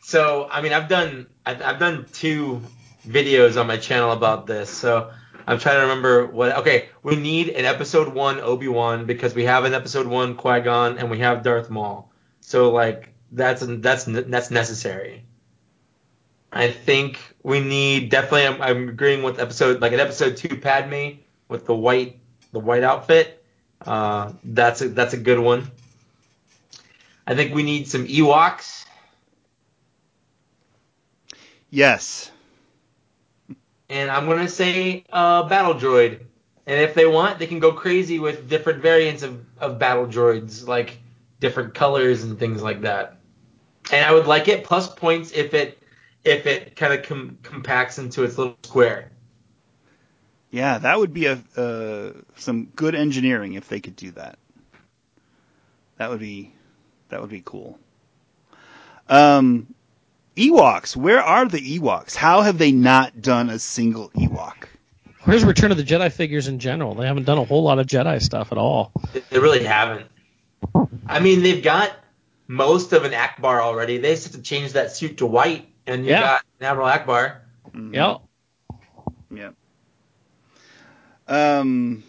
So, I mean, I've done I've, I've done two videos on my channel about this, so I'm trying to remember what. Okay, we need an episode one Obi-Wan because we have an episode one Qui-Gon and we have Darth Maul. So, like, that's that's that's necessary. I think we need definitely. I'm, I'm agreeing with episode like an episode two Padme with the white the white outfit. Uh, that's a, that's a good one. I think we need some Ewoks. Yes. And I'm gonna say uh, battle droid. And if they want, they can go crazy with different variants of, of battle droids, like different colors and things like that. And I would like it plus points if it. If it kind of com- compacts into its little square. Yeah, that would be a uh, some good engineering if they could do that. That would be that would be cool. Um, Ewoks, where are the Ewoks? How have they not done a single Ewok? Where's Return of the Jedi figures in general? They haven't done a whole lot of Jedi stuff at all. They really haven't. I mean, they've got most of an Akbar already. They just have to change that suit to white. And you yeah. got Admiral Akbar. Mm-hmm. Yep. Yep. Um,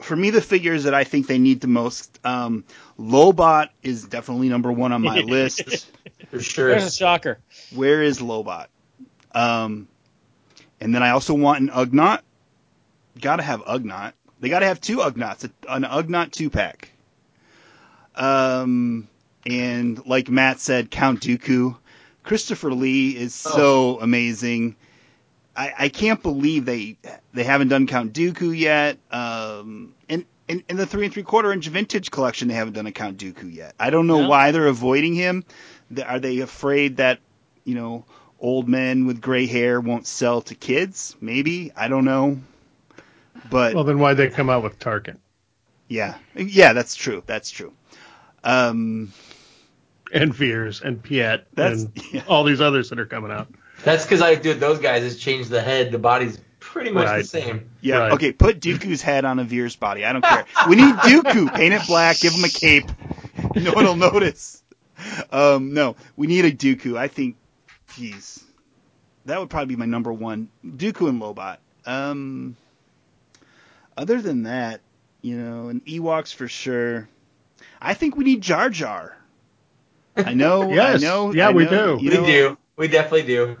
for me, the figures that I think they need the most, um, Lobot is definitely number one on my list. For sure. There's a shocker. Where is Lobot? Um, and then I also want an Ugnaught. Got to have Ugnaught. They got to have two Ugnaughts, an Ugnaught two-pack. Um, and like Matt said, Count Dooku. Christopher Lee is so oh. amazing. I, I can't believe they they haven't done Count Dooku yet. Um, and In, in the three and three quarter inch vintage collection, they haven't done a Count Dooku yet. I don't know no. why they're avoiding him. Are they afraid that, you know, old men with gray hair won't sell to kids? Maybe. I don't know. But well, then why'd they come out with Target? Yeah. Yeah, that's true. That's true. Um, and Veers and Piet and yeah. all these others that are coming out. That's because I do it, those guys is change the head. The body's pretty much right. the same. Yeah. Right. Okay. Put Dooku's head on a Veer's body. I don't care. We need Dooku. Paint it black. Give him a cape. No one will notice. Um, no, we need a Dooku. I think. Jeez, that would probably be my number one. Dooku and Lobot. Um, other than that, you know, and Ewoks for sure. I think we need Jar Jar. I know. Yes. I know. Yeah, I we know, do. We know, do. We definitely do.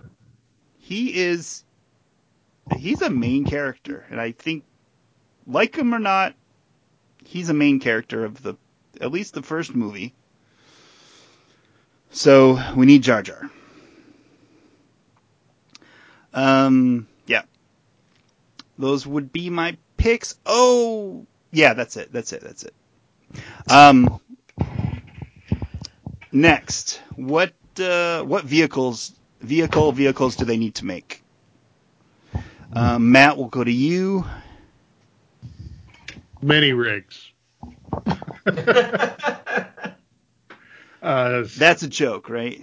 He is. He's a main character, and I think, like him or not, he's a main character of the at least the first movie. So we need Jar Jar. Um, yeah, those would be my picks. Oh, yeah, that's it. That's it. That's it. Um, next, what, uh, what vehicles, vehicle vehicles do they need to make? Um, Matt, we'll go to you. Mini rigs. uh, that's a joke, right?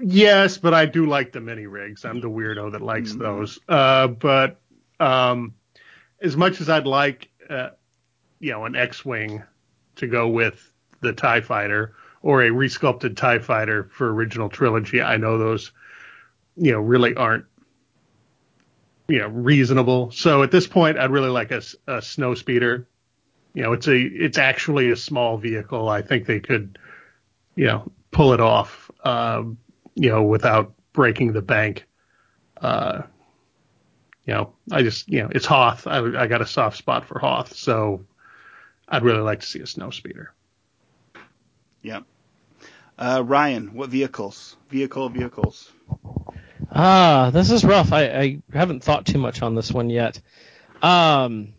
Yes, but I do like the mini rigs. I'm the weirdo that likes mm-hmm. those. Uh, but um, as much as I'd like, uh, you know, an X-wing to go with the TIE fighter or a resculpted TIE fighter for original trilogy, I know those, you know, really aren't, you know, reasonable. So at this point, I'd really like a, a snow speeder. You know, it's a it's actually a small vehicle. I think they could, you know, pull it off. Um, you know, without breaking the bank. Uh, you know, I just, you know, it's Hoth. I, I got a soft spot for Hoth, so I'd really like to see a snow speeder. Yeah. Uh, Ryan, what vehicles? Vehicle vehicles. Ah, this is rough. I, I haven't thought too much on this one yet. Um,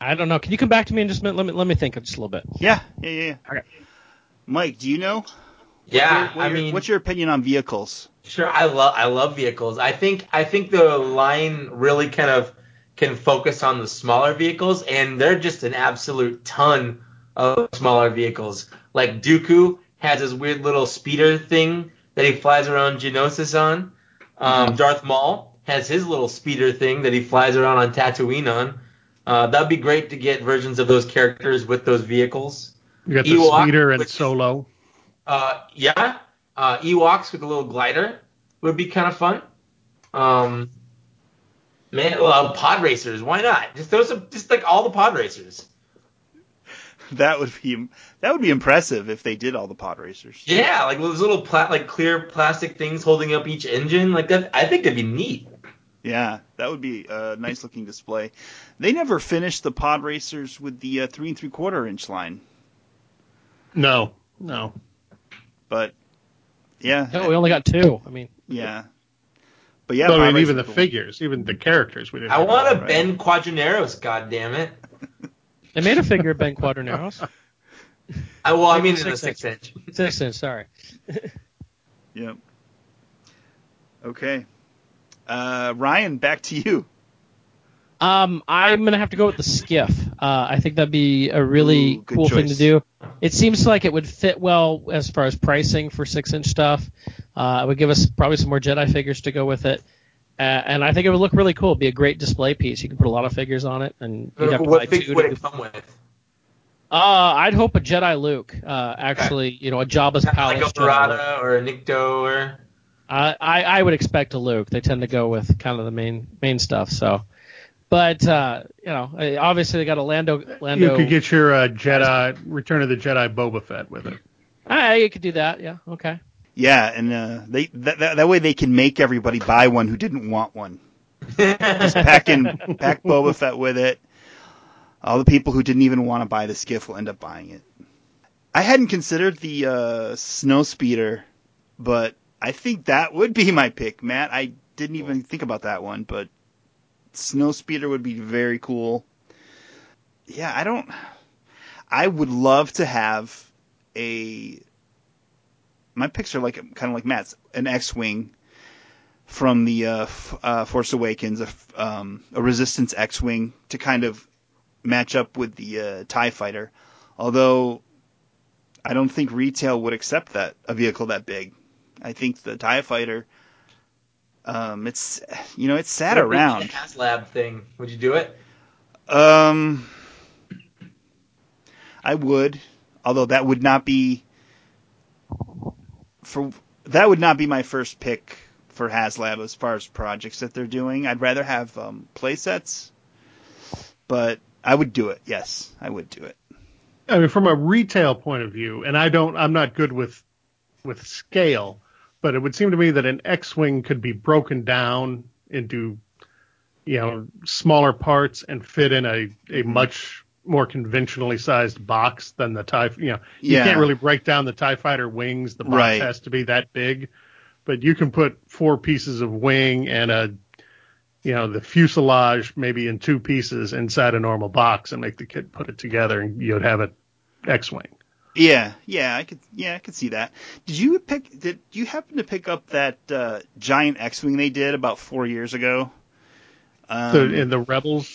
I don't know. Can you come back to me and just let me let me think just a little bit? Yeah. Yeah. Yeah. yeah. Okay. Mike, do you know? Yeah, what your, what I your, mean, what's your opinion on vehicles? Sure, I love I love vehicles. I think I think the line really kind of can focus on the smaller vehicles, and they're just an absolute ton of smaller vehicles. Like Dooku has his weird little speeder thing that he flies around Geonosis on. Um, Darth Maul has his little speeder thing that he flies around on Tatooine on. Uh, that'd be great to get versions of those characters with those vehicles. You got the Ewok, speeder and which, Solo. Uh, yeah, uh, Ewoks with a little glider would be kind of fun. Um, man, well, pod racers, why not? Just throw some, just like all the pod racers. That would be that would be impressive if they did all the pod racers. Yeah, like those little pla- like clear plastic things holding up each engine, like that. I think that'd be neat. Yeah, that would be a nice looking display. They never finished the pod racers with the uh, three and three quarter inch line. No, no. But yeah, no, we only got two. I mean, yeah, but yeah, but I mean, even the cool. figures, even the characters, we didn't. I want a right. Ben Quaderneros, goddammit. They made a figure of Ben Quaderneros. I well, I mean, in the six inch. inch. Six inch, sorry. Yep. Okay, uh, Ryan, back to you. Um, I'm gonna have to go with the skiff. Uh, I think that'd be a really Ooh, cool choice. thing to do. It seems like it would fit well as far as pricing for six-inch stuff. Uh, it would give us probably some more Jedi figures to go with it, uh, and I think it would look really cool. It'd be a great display piece. You could put a lot of figures on it, and you'd have to what buy two would it come with? Uh, I'd hope a Jedi Luke, uh, actually, okay. you know, a Jabba's palace, like a Barada or a Nikto, or uh, I, I would expect a Luke. They tend to go with kind of the main main stuff, so. But, uh, you know, obviously they got a Lando. Lando you could get your uh, Jedi, Return of the Jedi Boba Fett with it. Ah, you could do that. Yeah. Okay. Yeah. And uh, they that, that, that way they can make everybody buy one who didn't want one. Just pack, in, pack Boba Fett with it. All the people who didn't even want to buy the skiff will end up buying it. I hadn't considered the uh, snow speeder, but I think that would be my pick, Matt. I didn't even think about that one, but. Snow speeder would be very cool. yeah, I don't. I would love to have a. My picture, like kind of like Matt's, an X-wing from the uh, f- uh, Force Awakens, a, um, a Resistance X-wing to kind of match up with the uh, TIE fighter. Although I don't think retail would accept that a vehicle that big. I think the TIE fighter, um, it's you know, it's sat what around. The HasLab thing, would you do it? Um, I would, although that would not be. For that would not be my first pick for HasLab as far as projects that they're doing. I'd rather have um, play sets, but I would do it. Yes, I would do it. I mean, from a retail point of view, and I don't, I'm not good with with scale, but it would seem to me that an X-wing could be broken down into, you know, smaller parts and fit in a a much more conventionally sized box than the TIE, you know, you yeah. can't really break down the TIE fighter wings. The box right. has to be that big, but you can put four pieces of wing and a, you know, the fuselage maybe in two pieces inside a normal box and make the kid put it together and you'd have an X-wing. Yeah. Yeah. I could, yeah, I could see that. Did you pick, did you happen to pick up that uh, giant X-wing they did about four years ago? Um, so in the Rebels.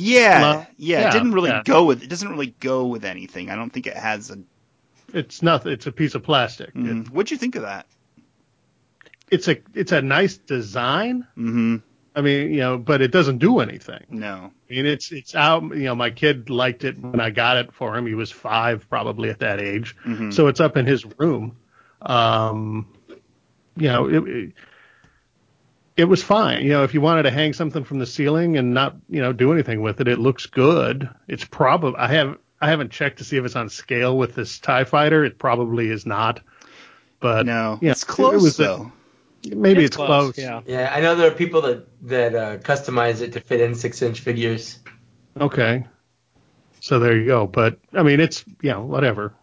Yeah, yeah, yeah, it didn't really yeah. go with it doesn't really go with anything. I don't think it has a. It's nothing. It's a piece of plastic. Mm-hmm. It, what'd you think of that? It's a it's a nice design. Mm-hmm. I mean, you know, but it doesn't do anything. No. I mean, it's it's out. You know, my kid liked it when I got it for him. He was five, probably at that age. Mm-hmm. So it's up in his room. Um, you know. It, it, It was fine. You know, if you wanted to hang something from the ceiling and not, you know, do anything with it, it looks good. It's probably I have I haven't checked to see if it's on scale with this TIE fighter. It probably is not. But no, you know, it's close it was though. A, maybe it's, it's close. close. Yeah. Yeah, I know there are people that that uh, customize it to fit in six inch figures. Okay. So there you go. But I mean, it's you know whatever.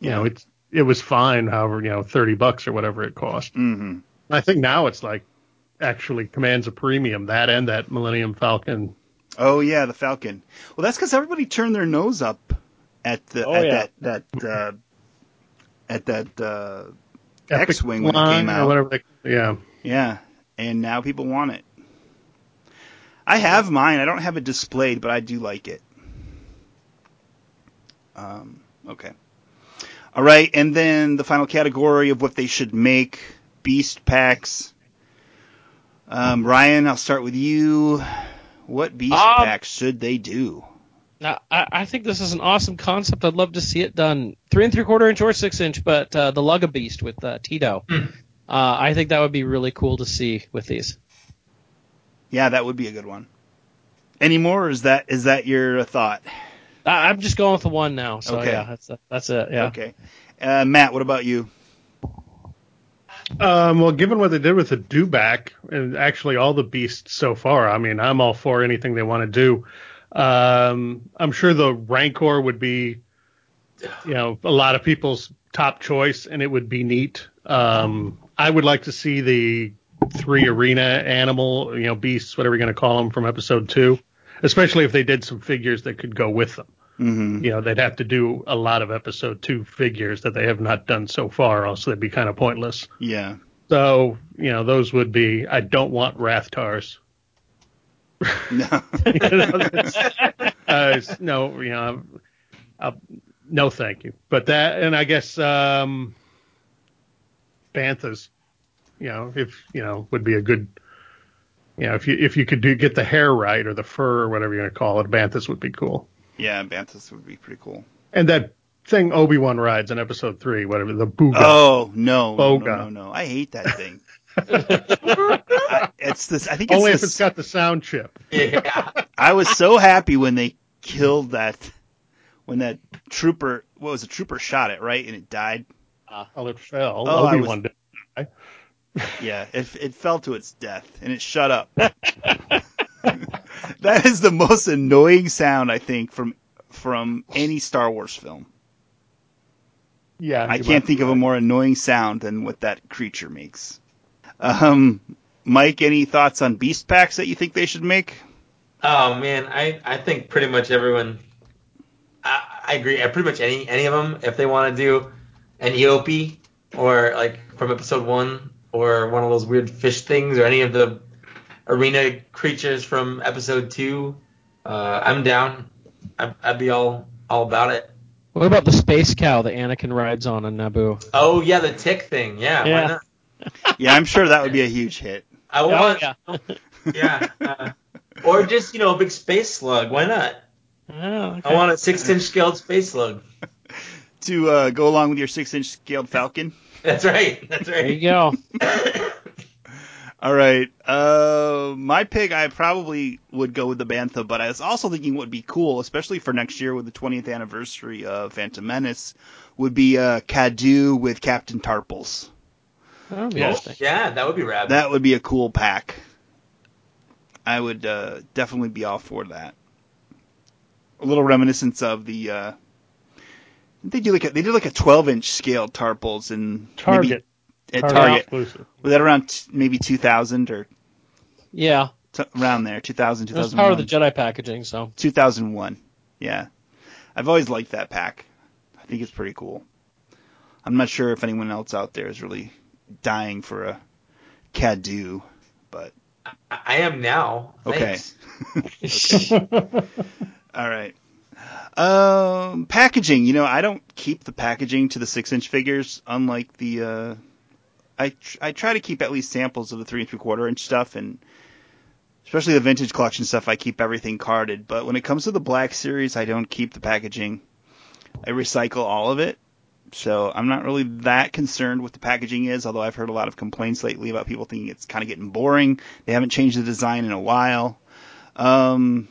You yeah. know, it's it was fine. However, you know, thirty bucks or whatever it cost. Mm-hmm. I think now it's like. Actually commands a premium, that and that Millennium Falcon. Oh yeah, the Falcon. Well, that's because everybody turned their nose up at the oh, at yeah. that that uh, at that uh, X-wing when it came out. Or whatever they, yeah, yeah, and now people want it. I have mine. I don't have it displayed, but I do like it. Um. Okay. All right, and then the final category of what they should make: Beast Packs. Um, Ryan, I'll start with you. What beast um, packs should they do? Now, I, I think this is an awesome concept. I'd love to see it done three and three quarter inch or six inch, but uh, the Lug-A Beast with uh, Tito. Mm. Uh, I think that would be really cool to see with these. Yeah, that would be a good one. Any more? Or is that is that your thought? I, I'm just going with the one now. So okay. yeah, that's that's it. Yeah. Okay. Uh, Matt, what about you? Um, well, given what they did with the Dewback, and actually all the beasts so far, I mean, I'm all for anything they want to do. Um, I'm sure the Rancor would be, you know, a lot of people's top choice, and it would be neat. Um, I would like to see the three arena animal, you know, beasts, whatever you're going to call them, from episode two, especially if they did some figures that could go with them. Mm-hmm. You know, they'd have to do a lot of episode two figures that they have not done so far, else they'd be kind of pointless. Yeah. So, you know, those would be, I don't want Rathtars. No. you know, uh, no, you know, I'll, no thank you. But that, and I guess um, Banthas, you know, if, you know, would be a good, you know, if you, if you could do get the hair right or the fur or whatever you're going to call it, Banthas would be cool. Yeah, Banthas would be pretty cool. And that thing Obi-Wan rides in episode three, whatever, the Booga. Oh, no, Boga. no, no, no. I hate that thing. I, it's this, I think Only it's if this, it's got the sound chip. Yeah. I was so happy when they killed that, when that trooper, what was it, trooper shot it, right? And it died. Uh, well, it fell. Oh, Obi-Wan was, didn't die. Yeah, it, it fell to its death, and it shut up. That is the most annoying sound, I think, from from any Star Wars film. Yeah, I can't think of a more annoying sound than what that creature makes. Um, Mike, any thoughts on beast packs that you think they should make? Oh man, I, I think pretty much everyone I, I agree. I pretty much any any of them, if they want to do an E O P or like from episode one or one of those weird fish things or any of the arena creatures from episode two, uh, I'm down. I, I'd be all all about it. What about the space cow that Anakin rides on in Naboo? Oh yeah, the tick thing. Yeah, yeah. Why not? Yeah, I'm sure that would be a huge hit. I want. Oh, yeah. yeah uh, or just you know a big space slug. Why not? Oh, okay. I want a six-inch scaled space slug. To uh, go along with your six-inch scaled Falcon. That's right. That's right. There you go. All right. Uh, my pick, I probably would go with the Bantha, but I was also thinking what would be cool, especially for next year with the twentieth anniversary of Phantom Menace, would be uh, Cadu with Captain Tarpals. Oh, yeah. Yeah, that would be rad. That would be a cool pack. I would uh, definitely be all for that. A little reminiscence of the uh, they do like a, they did like a twelve inch scale Tarpals in Target maybe, at Target, Target. Was that around t- maybe two thousand or yeah t- around there two thousand two thousand one. That's part of the Jedi packaging, so two thousand one. Yeah, I've always liked that pack. I think it's pretty cool. I'm not sure if anyone else out there is really dying for a Cadu, but I, I am now. Okay. Okay. All right. Um, packaging. You know, I don't keep the packaging to the six-inch figures, unlike the uh, – I tr- I try to keep at least samples of the three and three-quarter inch stuff, and especially the vintage collection stuff, I keep everything carded. But when it comes to the Black Series, I don't keep the packaging. I recycle all of it, so I'm not really that concerned with the packaging is, although I've heard a lot of complaints lately about people thinking it's kind of getting boring. They haven't changed the design in a while. Um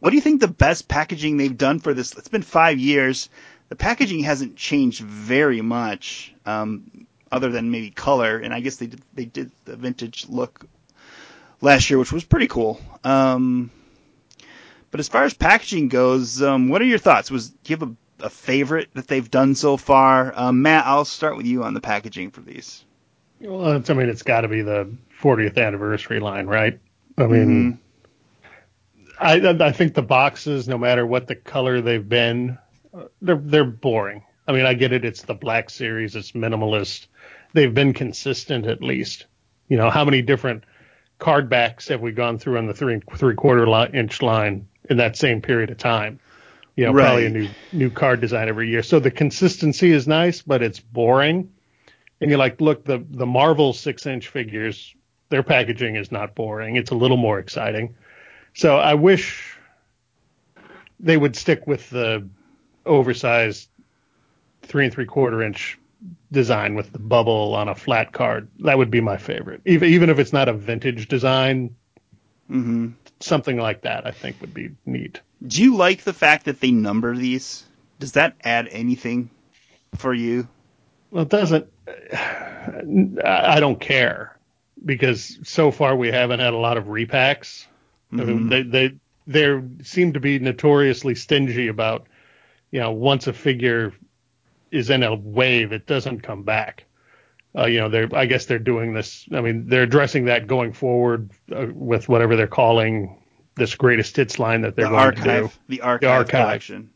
What do you think the best packaging they've done for this? It's been five years. The packaging hasn't changed very much, um, other than maybe color. And I guess they did, they did the vintage look last year, which was pretty cool. Um, but as far as packaging goes, um, what are your thoughts? Was do you have a, a favorite that they've done so far? Um, Matt, I'll start with you on the packaging for these. Well, it's, I mean, it's got to be the fortieth anniversary line, right? I mean. Mm-hmm. I, I think the boxes, no matter what the color they've been, they're they're boring. I mean, I get it. It's the Black Series. It's minimalist. They've been consistent at least. You know, how many different card backs have we gone through on the three and three quarter inch line in that same period of time? You know, right. Probably a new new card design every year. So the consistency is nice, but it's boring. And you're like, look, the the Marvel six inch figures, their packaging is not boring. It's a little more exciting. So I wish they would stick with the oversized three and three quarter inch design with the bubble on a flat card. That would be my favorite. Even even if it's not a vintage design, mm-hmm. something like that I think would be neat. Do you like the fact that they number these? Does that add anything for you? Well, it doesn't. I don't care because so far we haven't had a lot of repacks. Mm-hmm. I mean, they they they seem to be notoriously stingy about, you know, once a figure is in a wave, it doesn't come back. Uh, you know, they're I guess they're doing this. I mean, they're addressing that going forward uh, with whatever they're calling this greatest hits line that they're the going archive, to do. The archive, the archive collection,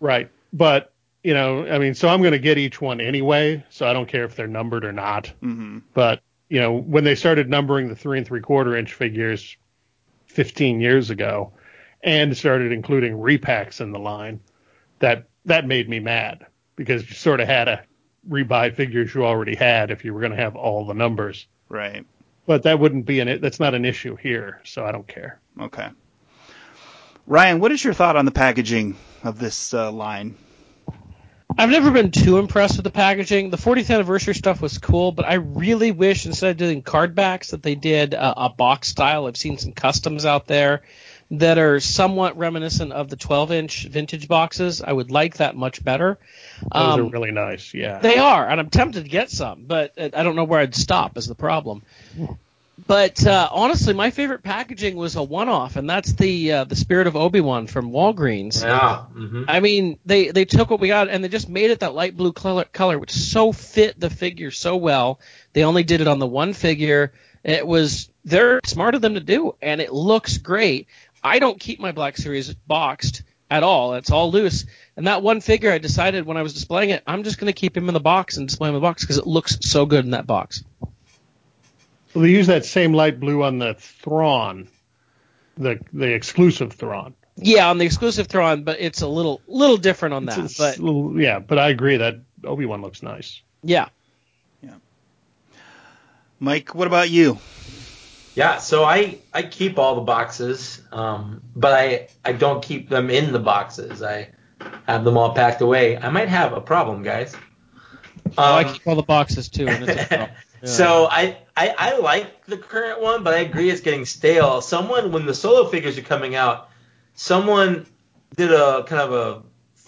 right? But you know, I mean, so I'm going to get each one anyway, so I don't care if they're numbered or not. Mm-hmm. But you know, when they started numbering the three and three quarter inch figures fifteen years ago and started including repacks in the line, that that made me mad because you sort of had to rebuy figures you already had if you were going to have all the numbers. Right. But that wouldn't be an that's not an issue here, so I don't care. Okay. Ryan, what is your thought on the packaging of this uh, line? I've never been too impressed with the packaging. The fortieth anniversary stuff was cool, but I really wish instead of doing card backs that they did a, a box style. I've seen some customs out there that are somewhat reminiscent of the twelve-inch vintage boxes. I would like that much better. Those um, are really nice, yeah. They are, and I'm tempted to get some, but I don't know where I'd stop is the problem. Hmm. But uh, honestly, my favorite packaging was a one-off, and that's the uh, the Spirit of Obi-Wan from Walgreens. Yeah. Mm-hmm. I mean, they, they took what we got, and they just made it that light blue color, color, which so fit the figure so well. They only did it on the one figure. It was they're smart of them to do, and it looks great. I don't keep my Black Series boxed at all. It's all loose. And that one figure, I decided when I was displaying it, I'm just going to keep him in the box and display him in the box because it looks so good in that box. Well, they use that same light blue on the Thrawn, the the exclusive Thrawn. Yeah, on the exclusive Thrawn, but it's a little little different on that. But little, yeah, but I agree that Obi-Wan looks nice. Yeah. Yeah. Mike, what about you? Yeah, so I, I keep all the boxes, um, but I, I don't keep them in the boxes. I have them all packed away. I might have a problem, guys. Um, oh, I keep all the boxes, too. And it's a problem. Yeah. So I, I, I like the current one, but I agree it's getting stale. Someone, when the Solo figures are coming out, someone did a kind of a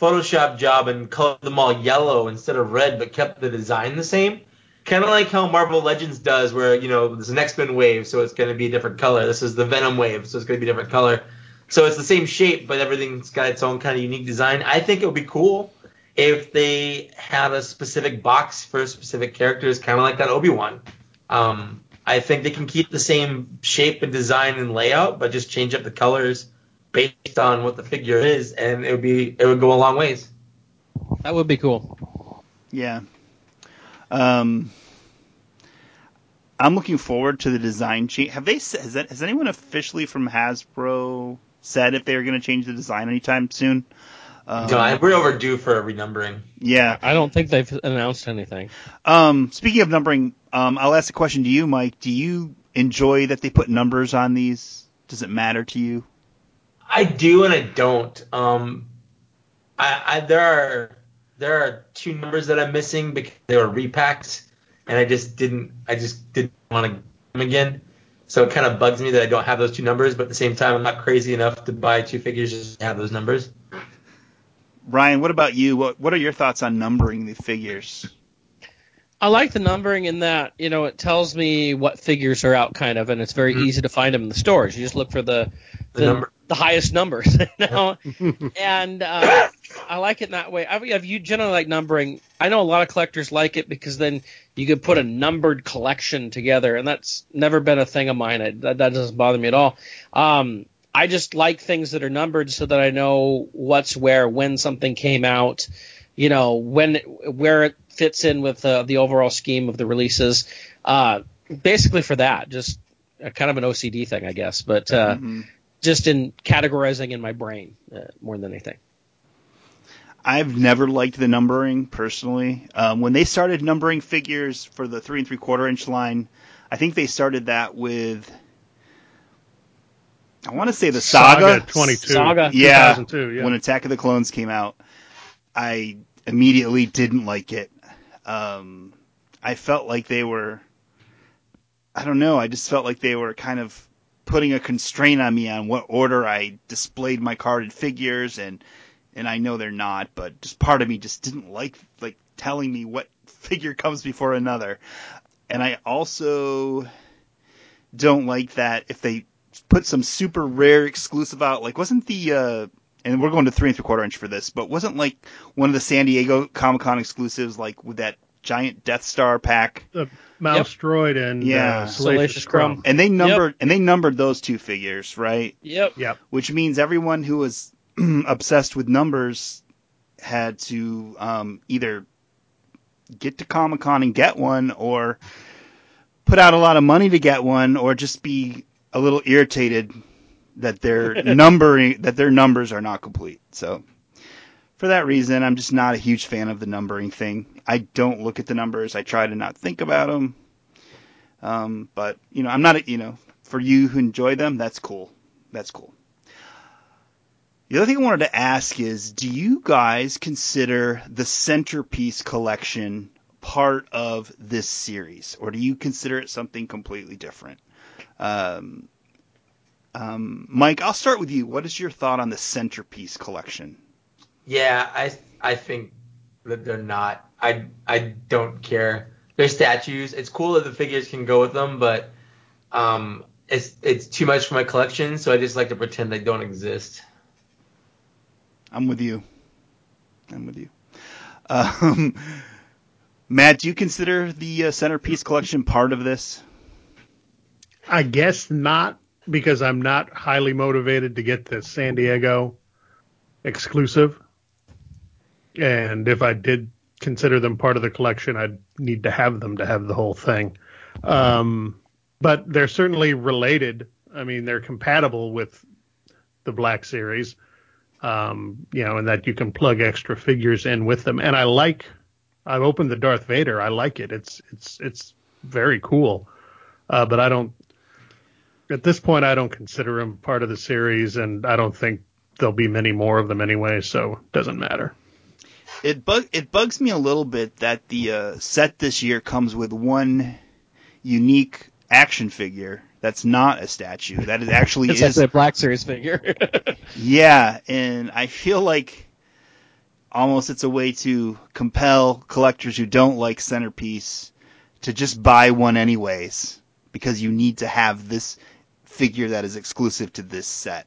Photoshop job and colored them all yellow instead of red, but kept the design the same. Kind of like how Marvel Legends does, where, you know, there's an X-Men wave, so it's going to be a different color. This is the Venom wave, so it's going to be a different color. So it's the same shape, but everything's got its own kind of unique design. I think it would be cool if they had a specific box for specific characters, kind of like that Obi-Wan. Um, I think they can keep the same shape and design and layout, but just change up the colors based on what the figure is, and it would be it would go a long ways. That would be cool. Yeah. Um, I'm looking forward to the design change. Have they has, that, has anyone officially from Hasbro said if they were going to change the design anytime soon? Um, no, we're overdue for a renumbering. Yeah, I don't think they've announced anything. Um, speaking of numbering, um, I'll ask a question to you, Mike. Do you enjoy that they put numbers on these? Does it matter to you? I do and I don't. Um, I, I there are. There are two numbers that I'm missing because they were repacked, and I just didn't I just didn't want to get them again. So it kind of bugs me that I don't have those two numbers, but at the same time, I'm not crazy enough to buy two figures just to have those numbers. Ryan, what about you? What what are your thoughts on numbering the figures? I like the numbering in that, you know, it tells me what figures are out, kind of, and it's very mm-hmm. easy to find them in the stores. You just look for the the, the, number. the highest numbers, you know? and... Uh, I like it in that way. I mean, if you generally like numbering, I know a lot of collectors like it because then you could put a numbered collection together, and that's never been a thing of mine. I, that, that doesn't bother me at all. Um, I just like things that are numbered so that I know what's where, when something came out, you know, when where it fits in with uh, the overall scheme of the releases. Uh, basically for that, just a, kind of an O C D thing, I guess, but uh, mm-hmm. just in categorizing in my brain uh, more than anything. I've never liked the numbering personally. Um, when they started numbering figures for the three and three quarter inch line, I think they started that with, I want to say the Saga, Saga twenty-two, Saga yeah, two thousand two, yeah. When Attack of the Clones came out, I immediately didn't like it. Um, I felt like they were, I don't know, I just felt like they were kind of putting a constraint on me on what order I displayed my carded figures and. And I know they're not, but just part of me just didn't like like telling me what figure comes before another. And I also don't like that if they put some super rare exclusive out. Like, wasn't the uh, and we're going to three and three quarter inch for this, but wasn't like one of the San Diego Comic-Con exclusives like with that giant Death Star pack, the Mouse yep. Droid and yeah, uh, Salacious Crumb, and they numbered yep. and they numbered those two figures, right? Yep. Yep. Which means everyone who was obsessed with numbers had to um, either get to Comic-Con and get one or put out a lot of money to get one or just be a little irritated that their numbering that their numbers are not complete. So for that reason, I'm just not a huge fan of the numbering thing. I don't look at the numbers. I try to not think about them. Um, but, you know, I'm not, a, you know, for you who enjoy them, that's cool. That's cool. The other thing I wanted to ask is, do you guys consider the centerpiece collection part of this series, or do you consider it something completely different? Um, um, Mike, I'll start with you. What is your thought on the centerpiece collection? Yeah, I I think that they're not. I I don't care. They're statues. It's cool that the figures can go with them, but um, it's it's too much for my collection, so I just like to pretend they don't exist. I'm with you. I'm with you. Um, Matt, do you consider the uh, centerpiece collection part of this? I guess not, because I'm not highly motivated to get to San Diego exclusive. And if I did consider them part of the collection, I'd need to have them to have the whole thing. Um, but they're certainly related. I mean, they're compatible with the Black Series, um, you know, in that you can plug extra figures in with them. And I like, I've opened the Darth Vader. I like it. It's, it's, it's very cool. Uh, but I don't, at this point, I don't consider them part of the series, and I don't think there'll be many more of them anyway. So it doesn't matter. It bug it bugs me a little bit that the uh, set this year comes with one unique action figure that's not a statue. That it actually it's is like the Black Series figure. Yeah, and I feel like almost it's a way to compel collectors who don't like Centerpiece to just buy one anyways, because you need to have this figure that is exclusive to this set.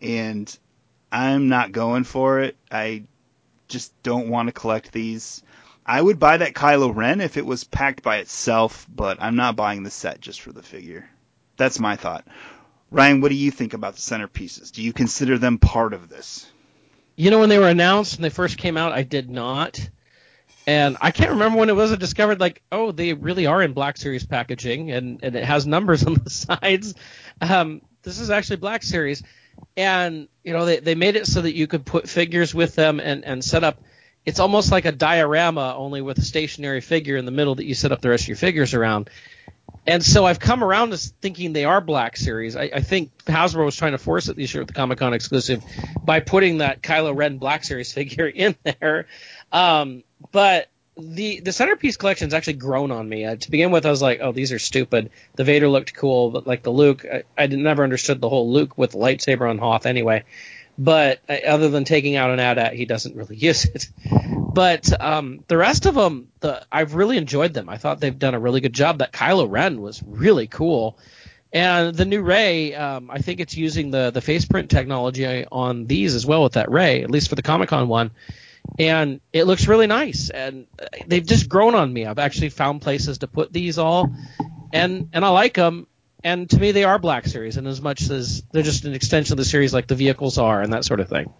And I'm not going for it. I just don't want to collect these. I would buy that Kylo Ren if it was packed by itself, but I'm not buying the set just for the figure. That's my thought. Ryan, what do you think about the centerpieces? Do you consider them part of this? You know, when they were announced and they first came out, I did not. And I can't remember when it was I discovered, like, oh, they really are in Black Series packaging, and, and it has numbers on the sides. Um, this is actually Black Series. And, you know, they, they made it so that you could put figures with them and, and set up. It's almost like a diorama, only with a stationary figure in the middle that you set up the rest of your figures around. And so I've come around to thinking they are Black Series. I, I think Hasbro was trying to force it this year with the Comic-Con exclusive by putting that Kylo Ren Black Series figure in there. Um, but the the centerpiece collection's actually grown on me. Uh, to begin with, I was like, oh, these are stupid. The Vader looked cool, but like the Luke, I, I never understood the whole Luke with the lightsaber on Hoth anyway. But uh, other than taking out an AT-AT, he doesn't really use it. But um, the rest of them, the, I've really enjoyed them. I thought they've done a really good job. That Kylo Ren was really cool. And the new Rey, um, I think it's using the, the face print technology on these as well with that Rey, at least for the Comic-Con one. And it looks really nice. And they've just grown on me. I've actually found places to put these all. And, and I like them. And to me, they are Black Series, and as much as they're just an extension of the series like the vehicles are and that sort of thing.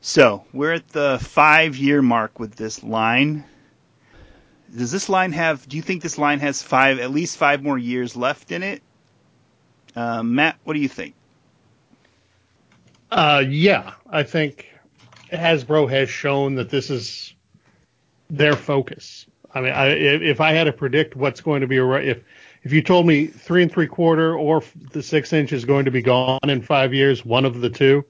So we're at the five-year mark with this line. Does this line have – do you think this line has five, at least five more years left in it? Uh, Matt, what do you think? Uh, yeah, I think Hasbro has shown that this is their focus. I mean, I, if I had to predict what's going to be – if – if you told me three and three quarter or the six inch is going to be gone in five years, one of the two,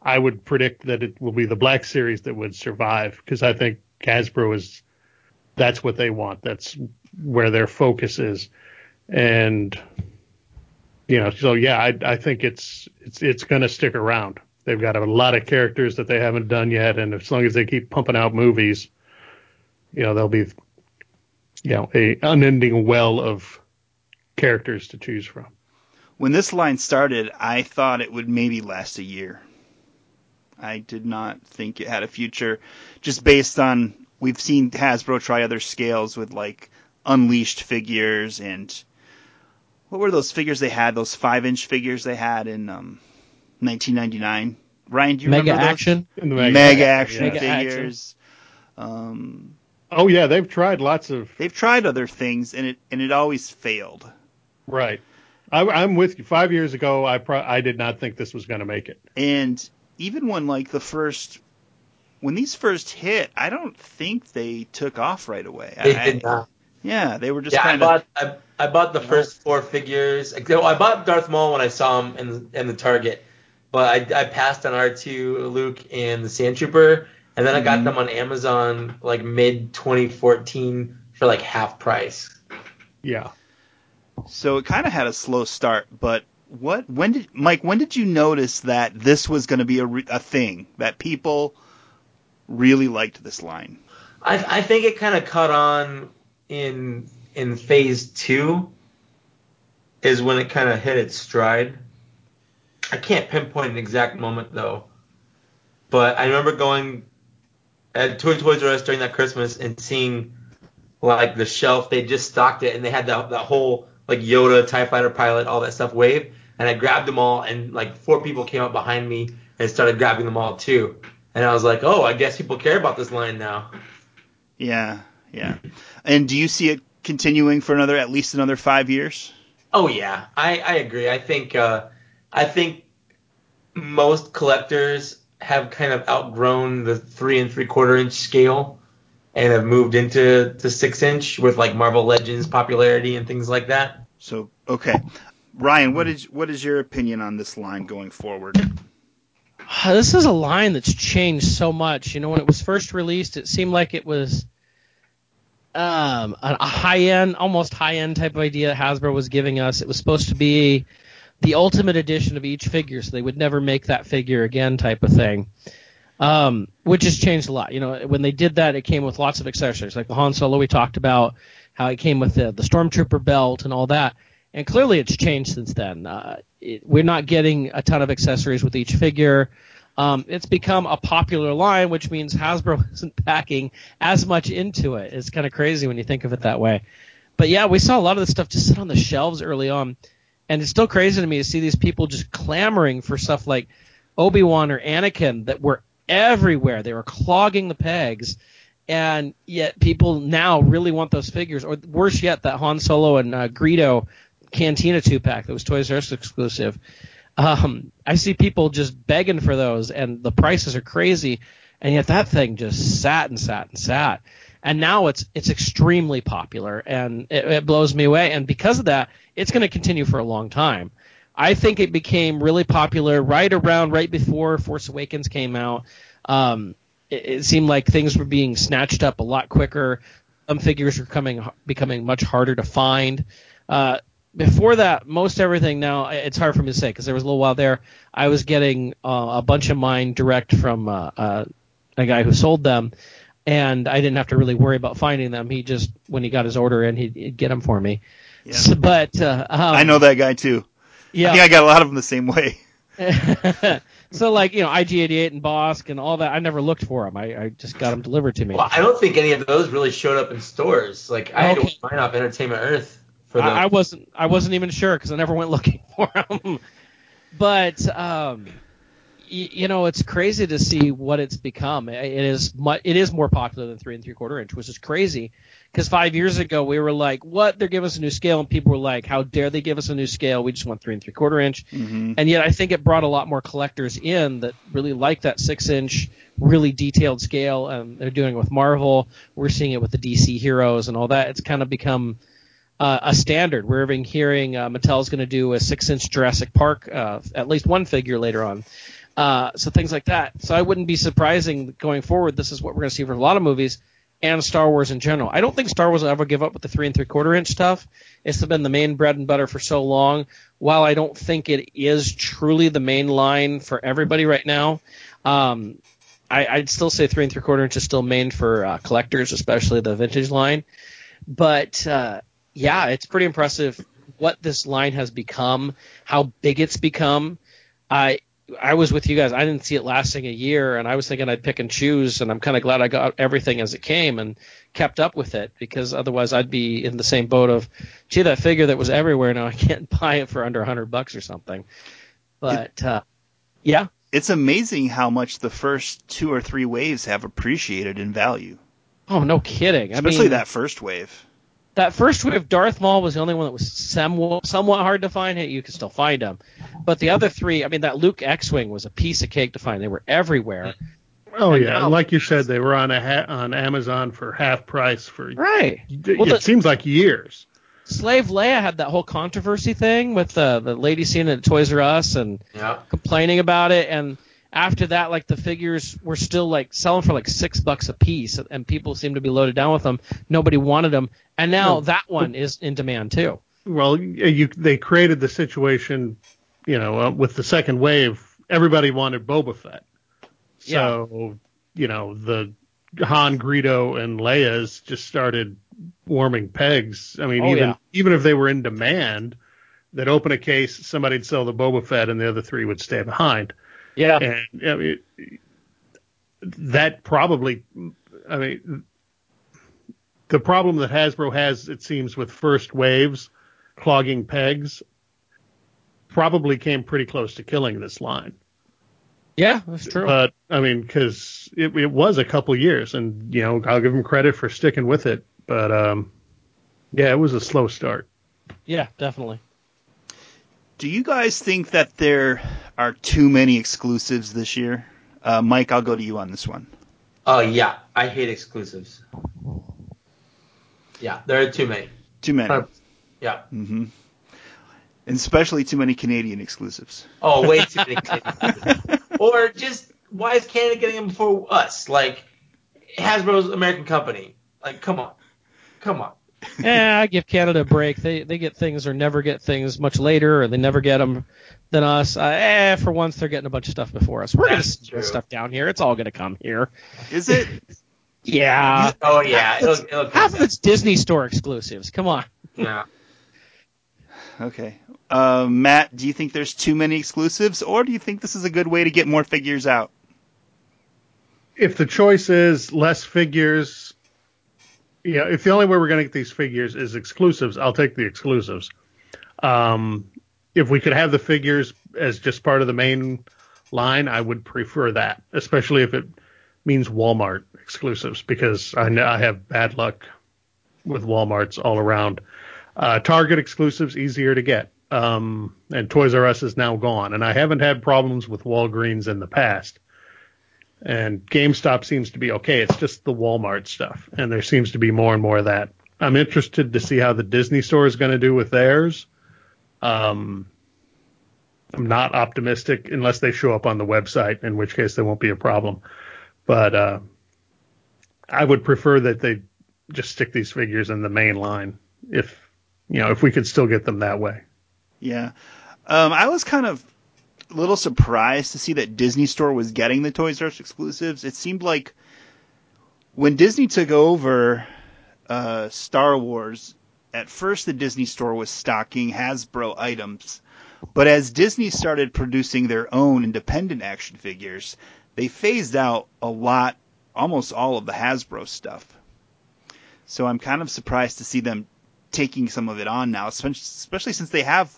I would predict that it will be the Black Series that would survive, because I think Hasbro is, that's what they want. That's where their focus is. And, you know, so yeah, I, I think it's, it's, it's going to stick around. They've got a lot of characters that they haven't done yet. And as long as they keep pumping out movies, you know, there'll be, you know, a unending well of characters to choose from. When this line started, I thought it would maybe last a year. I did not think it had a future, just based on we've seen Hasbro try other scales with like Unleashed figures, and what were those figures they had? Those five-inch figures they had in um, nineteen ninety-nine. Ryan, do you Mega remember those? Action. The Mega, Mega Action. Mega Action yeah. figures. Um, oh yeah, they've tried lots of. They've tried other things, and it and it always failed. Right. I, I'm with you. Five years ago, I pro- I did not think this was going to make it. And even when, like, the first – when these first hit, I don't think they took off right away. They I, did not. Yeah, they were just yeah, kind of – I, I bought the first four figures. I bought Darth Maul when I saw him in, in the Target, but I, I passed on R two, Luke, and the Sand Trooper, and then mm-hmm. I got them on Amazon, like, mid twenty fourteen for, like, half price. Yeah. So it kind of had a slow start, but what? When did Mike? When did you notice that this was going to be a, re- a thing that people really liked this line? I, I think it kind of caught on in in phase two, is when it kind of hit its stride. I can't pinpoint an exact moment though, but I remember going at Toys R Us during that Christmas and seeing like the shelf. They just stocked it, and they had that that whole like Yoda, TIE Fighter pilot, all that stuff wave, and I grabbed them all, and like four people came up behind me and started grabbing them all too. And I was like, oh, I guess people care about this line now. Yeah, yeah. And do you see it continuing for another, at least another five years? Oh yeah, I, I agree. I think uh, I think most collectors have kind of outgrown the three and three quarter inch scale and have moved into to six inch with like Marvel Legends popularity and things like that. So okay, Ryan, what is what is your opinion on this line going forward? This is a line that's changed so much. You know, when it was first released, it seemed like it was um, a high end, almost high end type of idea that Hasbro was giving us. It was supposed to be the ultimate edition of each figure, so they would never make that figure again type of thing, um, which has changed a lot. You know, when they did that, it came with lots of accessories, like the Han Solo we talked about, how it came with the, the Stormtrooper belt and all that. And clearly it's changed since then. Uh, it, we're not getting a ton of accessories with each figure. Um, it's become a popular line, which means Hasbro isn't packing as much into it. It's kind of crazy when you think of it that way. But, yeah, we saw a lot of this stuff just sit on the shelves early on. And it's still crazy to me to see these people just clamoring for stuff like Obi-Wan or Anakin that were everywhere. They were clogging the pegs, and yet people now really want those figures. Or worse yet, that Han Solo and uh, Greedo Cantina two-pack that was Toys R Us exclusive. Um, I see people just begging for those, and the prices are crazy. And yet that thing just sat and sat and sat. And now it's it's extremely popular, and it, it blows me away. And because of that, it's going to continue for a long time. I think it became really popular right around, right before Force Awakens came out. Um, it, it seemed like things were being snatched up a lot quicker. Some figures were coming, becoming much harder to find. Uh, before that, most everything now, it's hard for me to say because there was a little while there, I was getting uh, a bunch of mine direct from uh, uh, a guy who sold them. And I didn't have to really worry about finding them. He just, when he got his order in, he'd, he'd get them for me. Yeah. So, but uh, um, I know that guy too. Yeah, I think I got a lot of them the same way. So, like, you know, I G eighty-eight and Bosk and all that, I never looked for them. I, I just got them delivered to me. Well, I don't think any of those really showed up in stores. Like, I okay. had to line up Entertainment Earth for them. I, I wasn't, I wasn't even sure because I never went looking for them. But. Um, You know, it's crazy to see what it's become. It is much, it is more popular than three and three quarter inch, which is crazy because five years ago we were like, "What? They're giving us a new scale," and people were like, "How dare they give us a new scale? We just want three and three quarter inch." Mm-hmm. And yet, I think it brought a lot more collectors in that really like that six inch, really detailed scale. And they're doing it with Marvel. We're seeing it with the D C heroes and all that. It's kind of become uh, a standard. We're even hearing uh, Mattel's going to do a six inch Jurassic Park, uh, at least one figure later on. Uh, so things like that. So I wouldn't be surprising going forward. This is what we're going to see for a lot of movies and Star Wars in general. I don't think Star Wars will ever give up with the three and three quarter inch stuff. It's been the main bread and butter for so long. While I don't think it is truly the main line for everybody right now, um, I, I'd still say three and three quarter inch is still main for uh, collectors, especially the vintage line. But uh, yeah, it's pretty impressive what this line has become, how big it's become. I. I was with you guys. I didn't see it lasting a year, and I was thinking I'd pick and choose, and I'm kind of glad I got everything as it came and kept up with it because otherwise I'd be in the same boat of, gee, that figure that was everywhere now I can't buy it for under a hundred bucks or something. But, it, uh, yeah. It's amazing how much the first two or three waves have appreciated in value. Oh, no kidding. Especially I mean, that first wave. That first wave, Darth Maul was the only one that was somewhat hard to find. You could still find them. But the other three, I mean, that Luke X-Wing was a piece of cake to find. They were everywhere. Oh, and yeah. Now, and like you said, they were on a ha- on Amazon for half price for right. It, well, it the, seems like years. Slave Leia had that whole controversy thing with uh, the lady seeing it at Toys R Us and yeah. complaining about it. And after that, like, the figures were still, like, selling for, like, six bucks a piece, and people seemed to be loaded down with them. Nobody wanted them. And now well, that one is in demand, too. Well, you, they created the situation, you know, uh, with the second wave, everybody wanted Boba Fett. So, yeah. you know, the Han, Greedo, and Leia's just started warming pegs. I mean, oh, even yeah. even if they were in demand, they'd open a case, somebody'd sell the Boba Fett, and the other three would stay behind. Yeah, and I mean, that probably, I mean, the problem that Hasbro has, it seems, with first waves clogging pegs probably came pretty close to killing this line. Yeah, that's true. But I mean, because it, it was a couple years, and you know, I'll give them credit for sticking with it. But um, yeah, it was a slow start. Yeah, definitely. Do you guys think that there are too many exclusives this year? Uh, Mike, I'll go to you on this one. Oh, yeah. I hate exclusives. Yeah, there are too many. Too many. Uh, yeah. Mm-hmm. And especially too many Canadian exclusives. Oh, way too many Canadian exclusives. Or just, why is Canada getting them before us? Like, Hasbro's American company. Like, come on. Come on. Yeah, I give Canada a break. They they get things or never get things much later, or they never get them than us. Uh, eh, for once, they're getting a bunch of stuff before us. We're going to get stuff down here. It's all going to come here. Is it? Yeah. Oh, yeah. It'll, it'll half of it's Disney Store exclusives. Come on. Yeah. Okay. Uh, Matt, do you think there's too many exclusives, or do you think this is a good way to get more figures out? If the choice is less figures... Yeah, if the only way we're going to get these figures is exclusives, I'll take the exclusives. Um, if we could have the figures as just part of the main line, I would prefer that, especially if it means Walmart exclusives, because I know I have bad luck with Walmarts all around. Uh, Target exclusives, easier to get. Um, and Toys R Us is now gone, and I haven't had problems with Walgreens in the past. And GameStop seems to be okay. It's just the Walmart stuff, and there seems to be more and more of that. I'm interested to see how the Disney Store is going to do with theirs. Um, I'm not optimistic unless they show up on the website, in which case they won't be a problem. But uh, I would prefer that they just stick these figures in the main line, if you know, if we could still get them that way. Yeah, um, I was kind of. A little surprised to see that Disney Store was getting the Toys R Us exclusives. It seemed like when Disney took over uh, Star Wars, at first the Disney Store was stocking Hasbro items. But as Disney started producing their own independent action figures, they phased out a lot, almost all of the Hasbro stuff. So I'm kind of surprised to see them taking some of it on now, especially since they have...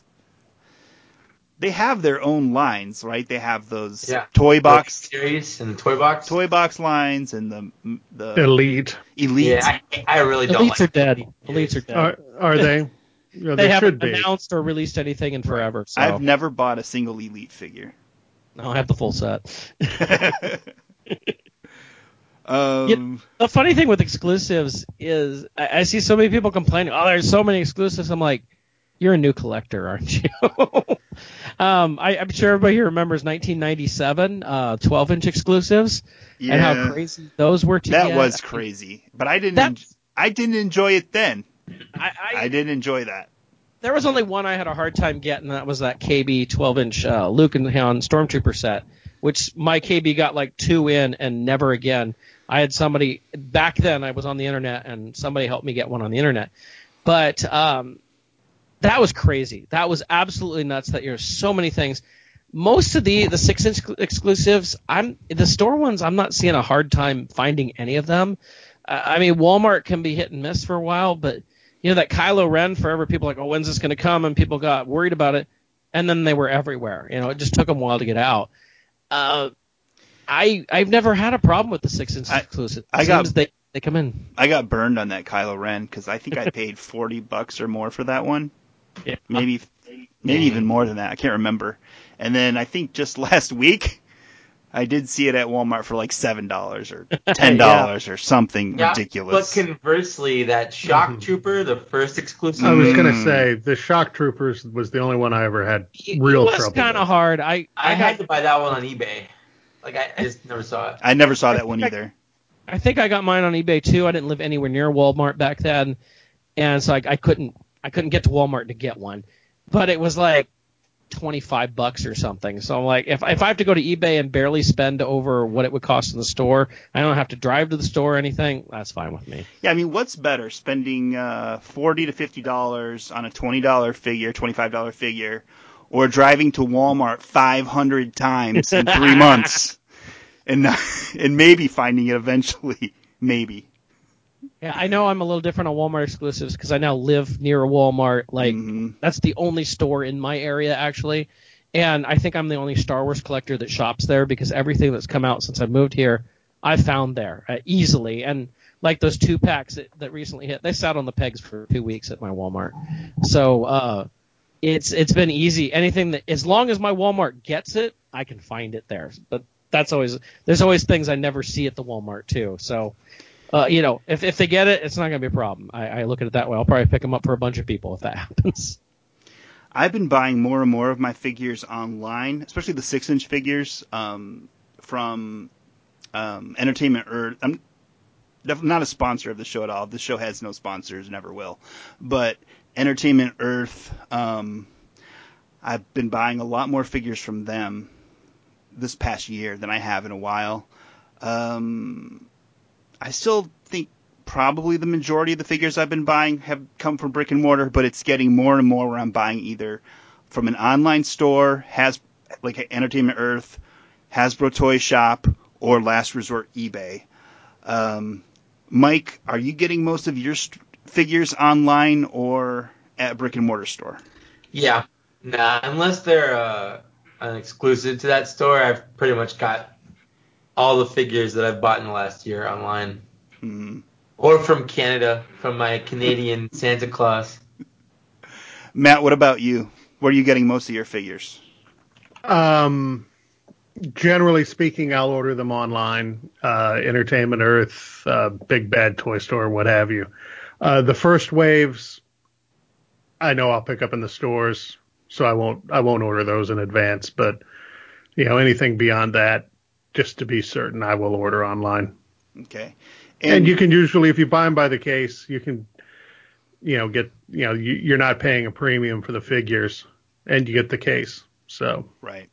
They have their own lines, right? They have those yeah. toy box Black series and the toy box, toy box lines, and the the elite, elite. Yeah, I, I really don't. Elites like are dead. Elites are dead. Are, are they? Yeah, they? They haven't be. announced or released anything in forever. So. I've never bought a single elite figure. No, I have the full set. Um, yeah, the funny thing with exclusives is I, I see so many people complaining. Oh, there's so many exclusives. I'm like. You're a new collector, aren't you? um, I, I'm sure everybody here remembers nineteen ninety-seven, uh, twelve-inch exclusives, yeah. and how crazy those were to That get. was crazy, but I didn't. That, I didn't enjoy it then. I, I, I didn't enjoy that. There was only one I had a hard time getting, and that was that K B twelve-inch uh, Luke and Han Stormtrooper set, which my K B got like two in and never again. I had somebody back then. I was on the internet, and somebody helped me get one on the internet, but. Um, That was crazy. That was absolutely nuts. That there's so many things. Most of the the six inch exclusives, I'm the store ones. I'm not seeing a hard time finding any of them. Uh, I mean, Walmart can be hit and miss for a while, but you know that Kylo Ren forever. People are like, oh, when's this going to come? And people got worried about it, and then they were everywhere. You know, it just took them a while to get out. Uh, I I've never had a problem with the six inch exclusive. I, I got. They, they come in. I got burned on that Kylo Ren because I think I paid forty bucks or more for that one. Yeah. Maybe maybe even more than that. I can't remember. And then I think just last week, I did see it at Walmart for like seven dollars or ten dollars yeah. or something yeah, ridiculous. But conversely, that Shock mm-hmm. Trooper, the first exclusive. I was going to say, the Shock Troopers was the only one I ever had real trouble with. It was kind of hard. I, I, I had, had to buy that one on eBay. Like I, I just never saw it. I never saw that one either. I, I think I got mine on eBay too. I didn't live anywhere near Walmart back then. And so I, I couldn't. I couldn't get to Walmart to get one, but it was like twenty-five bucks or something. So I'm like, if, if I have to go to eBay and barely spend over what it would cost in the store, I don't have to drive to the store or anything. That's fine with me. Yeah. I mean, what's better, spending uh, forty to fifty dollars on a twenty dollar figure, twenty-five dollar figure, or driving to Walmart five hundred times in three months and, and maybe finding it eventually, maybe. Yeah, I know I'm a little different on Walmart exclusives because I now live near a Walmart. Like, mm-hmm. that's the only store in my area, actually. And I think I'm the only Star Wars collector that shops there, because everything that's come out since I moved here, I found there uh, easily. And like those two packs that, that recently hit, they sat on the pegs for two weeks at my Walmart. So uh, it's it's been easy. Anything that, as long as my Walmart gets it, I can find it there. But that's always, there's always things I never see at the Walmart too. So uh, you know, if if they get it, it's not going to be a problem. I, I look at it that way. I'll probably pick them up for a bunch of people if that happens. I've been buying more and more of my figures online, especially the six-inch figures um, from um, Entertainment Earth. I'm not a sponsor of the show at all. The show has no sponsors, never will. But Entertainment Earth, um, I've been buying a lot more figures from them this past year than I have in a while. Um, I still think probably the majority of the figures I've been buying have come from brick and mortar, but it's getting more and more where I'm buying either from an online store, has like Entertainment Earth, Hasbro Toy Shop, or last resort eBay. Um, Mike, are you getting most of your st- figures online or at a brick and mortar store? Yeah, nah, unless they're uh, an exclusive to that store, I've pretty much got all the figures that I've bought in the last year online. Mm-hmm. Or from Canada, from my Canadian Santa Claus. Matt, what about you? Where are you getting most of your figures? Um, generally speaking, I'll order them online. Uh, Entertainment Earth, uh, Big Bad Toy Store, what have you. Uh, the first waves, I know I'll pick up in the stores, so I won't I won't order those in advance. But you know, anything beyond that, just to be certain, I will order online. Okay. And, and you can usually, if you buy them by the case, you can, you know, get, you know, you, you're not paying a premium for the figures, and you get the case. So right,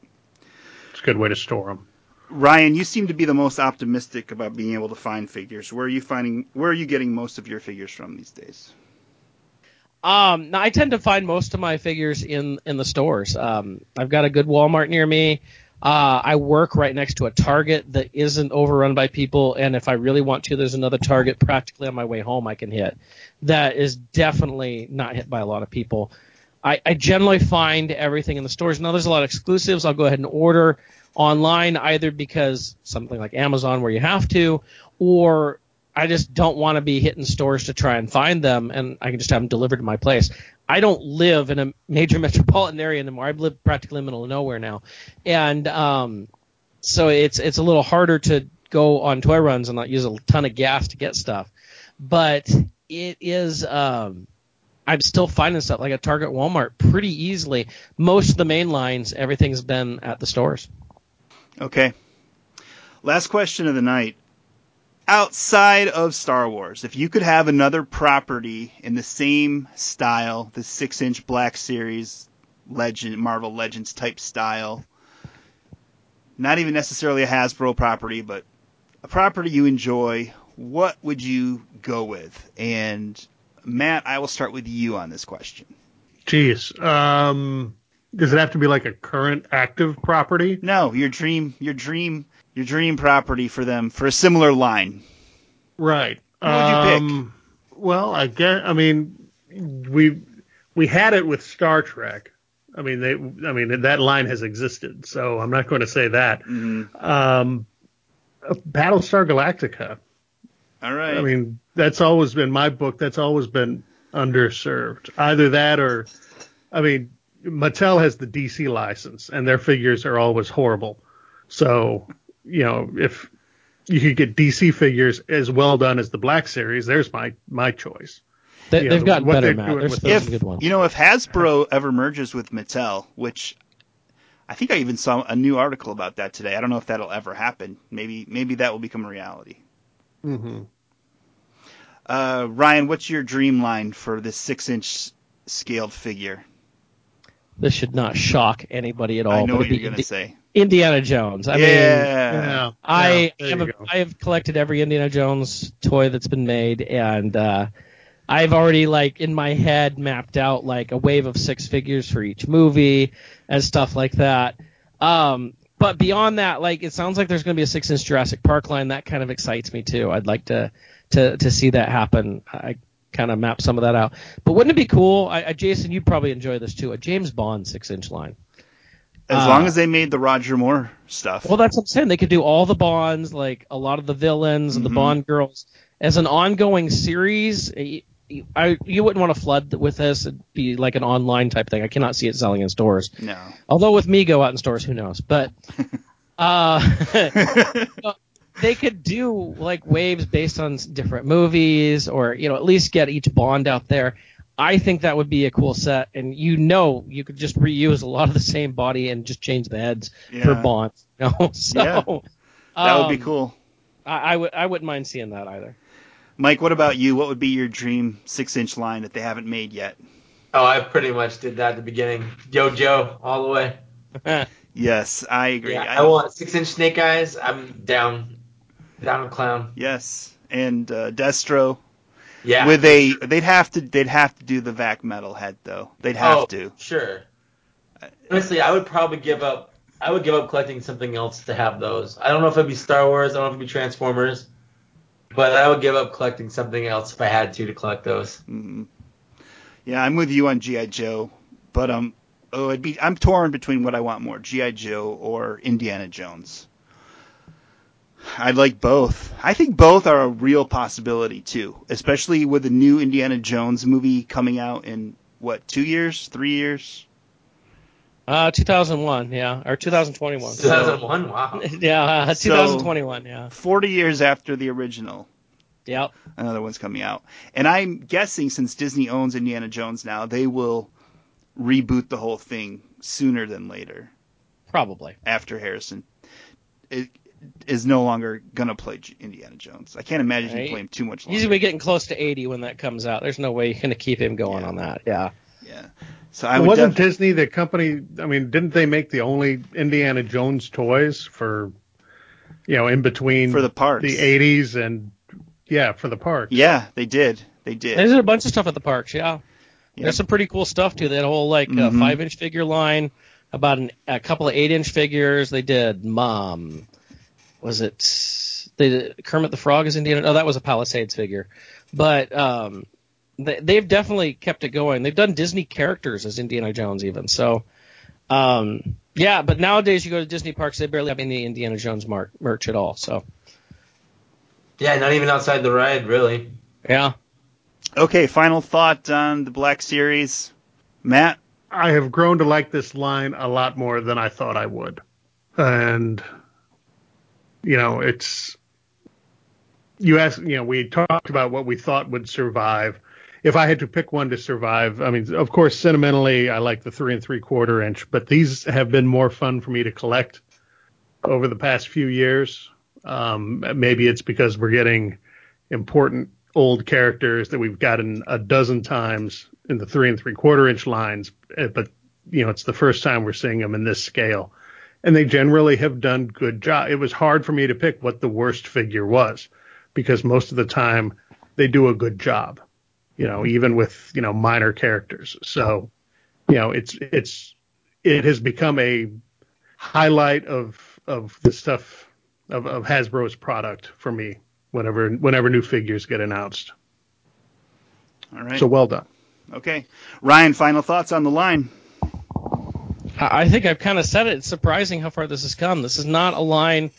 it's a good way to store them. Ryan, you seem to be the most optimistic about being able to find figures. Where are you finding? Where are you getting most of your figures from these days? Um, I tend to find most of my figures in in the stores. Um, I've got a good Walmart near me. Uh, I work right next to a Target that isn't overrun by people, and if I really want to, there's another Target practically on my way home I can hit. That is definitely not hit by a lot of people. I, I generally find everything in the stores. Now, there's a lot of exclusives. I'll go ahead and order online, either because something like Amazon where you have to, or I just don't want to be hitting stores to try and find them, and I can just have them delivered to my place. I don't live in a major metropolitan area anymore. I live practically in the middle of nowhere now. And um, so it's it's a little harder to go on toy runs and not use a ton of gas to get stuff. But it is um, – I'm still finding stuff like a Target, Walmart pretty easily. Most of the main lines, everything's been at the stores. Okay. Last question of the night. Outside of Star Wars, if you could have another property in the same style, the six-inch Black Series, Legend, Marvel Legends type style, not even necessarily a Hasbro property, but a property you enjoy, what would you go with? And, Matt, I will start with you on this question. Jeez. Um, does it have to be like a current active property? No, your dream, your dream... Your dream property for them, for a similar line. Right. What would you um, pick? Well, I guess, I mean, we we had it with Star Trek. I mean, they. I mean, that line has existed, so I'm not going to say that. Mm-hmm. Um, Battlestar Galactica. All right. I mean, that's always been my book. That's always been underserved. Either that or, I mean, Mattel has the D C license, and their figures are always horrible. So... You know, if you could get D C figures as well done as the Black Series, there's my, my choice. They, you know, they've gotten better, Matt. There's a good one. You know, if Hasbro ever merges with Mattel, which I think I even saw a new article about that today. I don't know if that'll ever happen. Maybe maybe that will become a reality. Mm-hmm. Uh, Ryan, what's your dream line for this six-inch scaled figure? This should not shock anybody at all. I know what you're going to say. Indiana Jones. I yeah. mean, yeah. I yeah, am a, I have collected every Indiana Jones toy that's been made, and uh, I've already, like, in my head mapped out, like, a wave of six figures for each movie and stuff like that. Um, but beyond that, like, it sounds like there's going to be a six-inch Jurassic Park line. That kind of excites me, too. I'd like to to, to see that happen. I kind of map some of that out. But wouldn't it be cool? I, I, Jason, you'd probably enjoy this, too. A James Bond six-inch line. As uh, long as they made the Roger Moore stuff. Well, that's what I'm saying. They could do all the Bonds, like a lot of the villains and mm-hmm. the Bond girls. As an ongoing series, you, I, you wouldn't want to flood with this. It'd be like an online type thing. I cannot see it selling in stores. No. Although with me go out in stores, who knows? But uh, they could do like waves based on different movies, or you know, at least get each Bond out there. I think that would be a cool set, and you know you could just reuse a lot of the same body and just change the heads yeah. for Bonds. You know? So, yeah. That um, would be cool. I, I, w- I wouldn't mind seeing that either. Mike, what about you? What would be your dream six-inch line that they haven't made yet? Oh, I pretty much did that at the beginning. Yo, Joe, all the way. Yes, I agree. Yeah, I, I want six-inch Snake Eyes. I'm down. Down with Clown. Yes, and uh, Destro. Yeah, with a sure. they'd have to they'd have to do the V A C metal head though. They'd have oh, to. Sure. Honestly, I would probably give up. I would give up collecting something else to have those. I don't know if it'd be Star Wars. I don't know if it'd be Transformers. But I would give up collecting something else if I had to to collect those. Mm-hmm. Yeah, I'm with you on G I. Joe, but um, oh, it'd be I'm torn between what I want more, G I. Joe or Indiana Jones. I'd like both. I think both are a real possibility, too, especially with the new Indiana Jones movie coming out in, what, two years, three years? Uh, two thousand one, yeah, or two thousand twenty-one. two thousand one, wow. yeah, uh, so, two thousand twenty-one, yeah. forty years after the original. Yep. Another one's coming out. And I'm guessing since Disney owns Indiana Jones now, they will reboot the whole thing sooner than later. Probably. After Harrison. It, is no longer going to play Indiana Jones. I can't imagine right. you play him too much longer. He's going to be getting close to eighty when that comes out. There's no way you're going to keep him going yeah. on that. Yeah. Yeah. So I would Wasn't def- Disney the company, I mean, didn't they make the only Indiana Jones toys for, you know, in between for the, parks. the eighties and, yeah, for the parks. Yeah, they did. They did. There's a bunch of stuff at the parks, yeah. yeah. There's some pretty cool stuff, too. That whole, like, mm-hmm. uh, five-inch figure line, about an, a couple of eight-inch figures. They did Mom. Was it they, Kermit the Frog is Indiana? Oh, that was a Palisades figure. But um, they, they've definitely kept it going. They've done Disney characters as Indiana Jones even. So, um, yeah, but nowadays you go to Disney parks, they barely have any Indiana Jones mark, merch at all. So, yeah, not even outside the ride, really. Yeah. Okay, final thought on the Black Series. Matt? I have grown to like this line a lot more than I thought I would. And... You know, it's you asked, you know, we talked about what we thought would survive. If I had to pick one to survive, I mean, of course, sentimentally, I like the three and three quarter inch, but these have been more fun for me to collect over the past few years. Um, maybe it's because we're getting important old characters that we've gotten a dozen times in the three and three quarter inch lines. But, you know, it's the first time we're seeing them in this scale. And they generally have done good job. It was hard for me to pick what the worst figure was because most of the time they do a good job, you know, even with, you know, minor characters. So, you know, it's it's it has become a highlight of of the stuff of, of Hasbro's product for me whenever whenever new figures get announced. All right. So well done. Okay. Ryan, final thoughts on the line. I think I've kind of said it. It's surprising how far this has come. This is not a line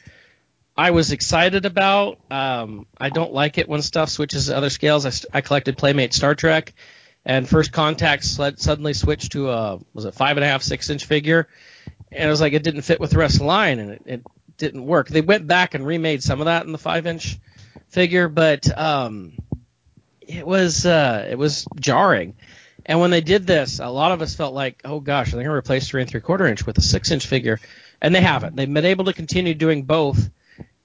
I was excited about. Um, I don't like it when stuff switches to other scales. I, I collected Playmate Star Trek, and First Contact sled, suddenly switched to a was it five and a half, six inch figure, and it was like it didn't fit with the rest of the line, and it, it didn't work. They went back and remade some of that in the five inch figure, but um, it was uh, it was jarring. And when they did this, a lot of us felt like, oh, gosh, are they going to replace three and three-quarter inch with a six-inch figure? And they haven't. They've been able to continue doing both.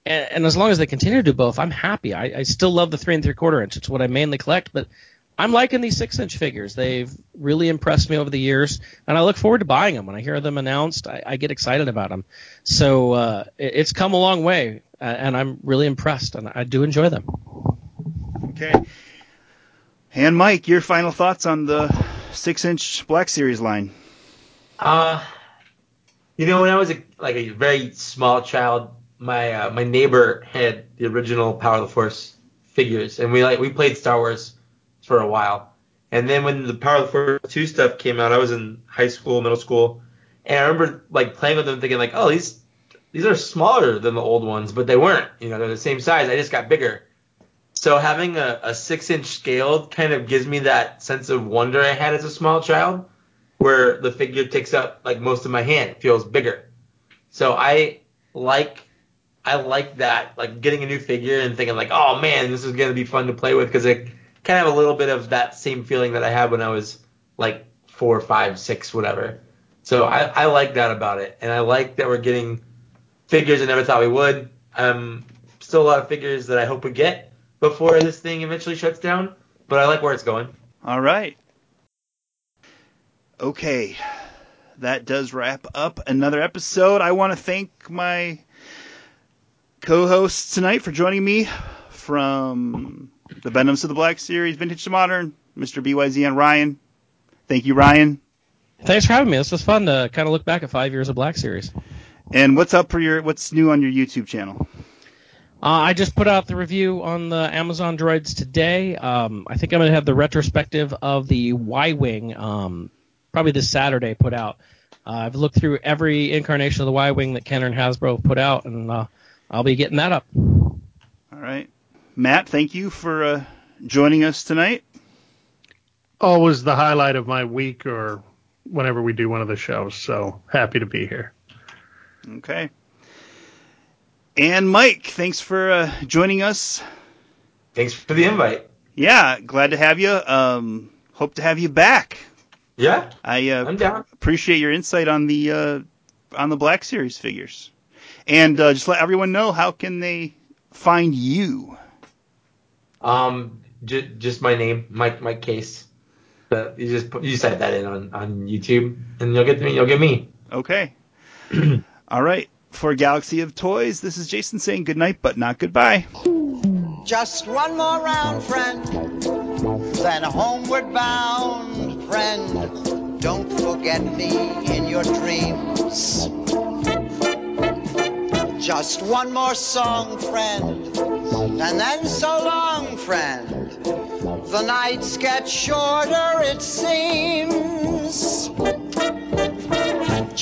And, and as long as they continue to do both, I'm happy. I, I still love the three and three-quarter inch. It's what I mainly collect. But I'm liking these six-inch figures. They've really impressed me over the years. And I look forward to buying them. When I hear them announced, I, I get excited about them. So uh, it, it's come a long way, uh, and I'm really impressed. And I do enjoy them. Okay. And Mike, your final thoughts on the six-inch Black Series line? Uh, you know, when I was a, like a very small child, my uh, my neighbor had the original Power of the Force figures, and we like we played Star Wars for a while. And then when the Power of the Force two stuff came out, I was in high school, middle school, And I remember like playing with them thinking like, oh, these these are smaller than the old ones, but they weren't. You know, they're the same size. I just got bigger. So having a, a six-inch scaled kind of gives me that sense of wonder I had as a small child, where the figure takes up like most of my hand. It feels bigger. So I like I like that, like getting a new figure and thinking like, oh, man, this is going to be fun to play with, because it kind of have a little bit of that same feeling that I had when I was like four, five, six, whatever. So I, I like that about it. And I like that we're getting figures I never thought we would. Um, still a lot of figures that I hope we get before this thing eventually shuts down. But I like where it's going. All right. Okay. That does wrap up another episode. I want to thank my co-hosts tonight for joining me from the Bend-Ems of the Black Series, Vintage to Modern, Mister B Y Z and Ryan. Thank you, Ryan. Thanks for having me. This was fun to kind of look back at five years of Black Series. And what's up for your? What's new on your YouTube channel? Uh, I just put out the review on the Amazon droids today. Um, I think I'm going to have the retrospective of the Y-Wing um, probably this Saturday put out. Uh, I've looked through every incarnation of the Y-Wing that Kenner and Hasbro put out, and uh, I'll be getting that up. All right. Matt, thank you for uh, joining us tonight. Always the highlight of my week or whenever we do one of the shows, so happy to be here. Okay. And Mike, thanks for uh, joining us. Thanks for the invite. Yeah, glad to have you. Um, hope to have you back. Yeah, I uh, I'm down. P- appreciate your insight on the uh, on the Black Series figures. And uh, just let everyone know, how can they find you? Um, j- just my name, Mike Mike Case. But you just put, you just type that in on, on YouTube, and you'll get me. You'll get me. Okay. All right. For Galaxy of Toys, this is Jason saying good night, but not goodbye. Just one more round, friend. Then homeward bound, friend. Don't forget me in your dreams. Just one more song, friend, and then so long, friend. The nights get shorter, it seems.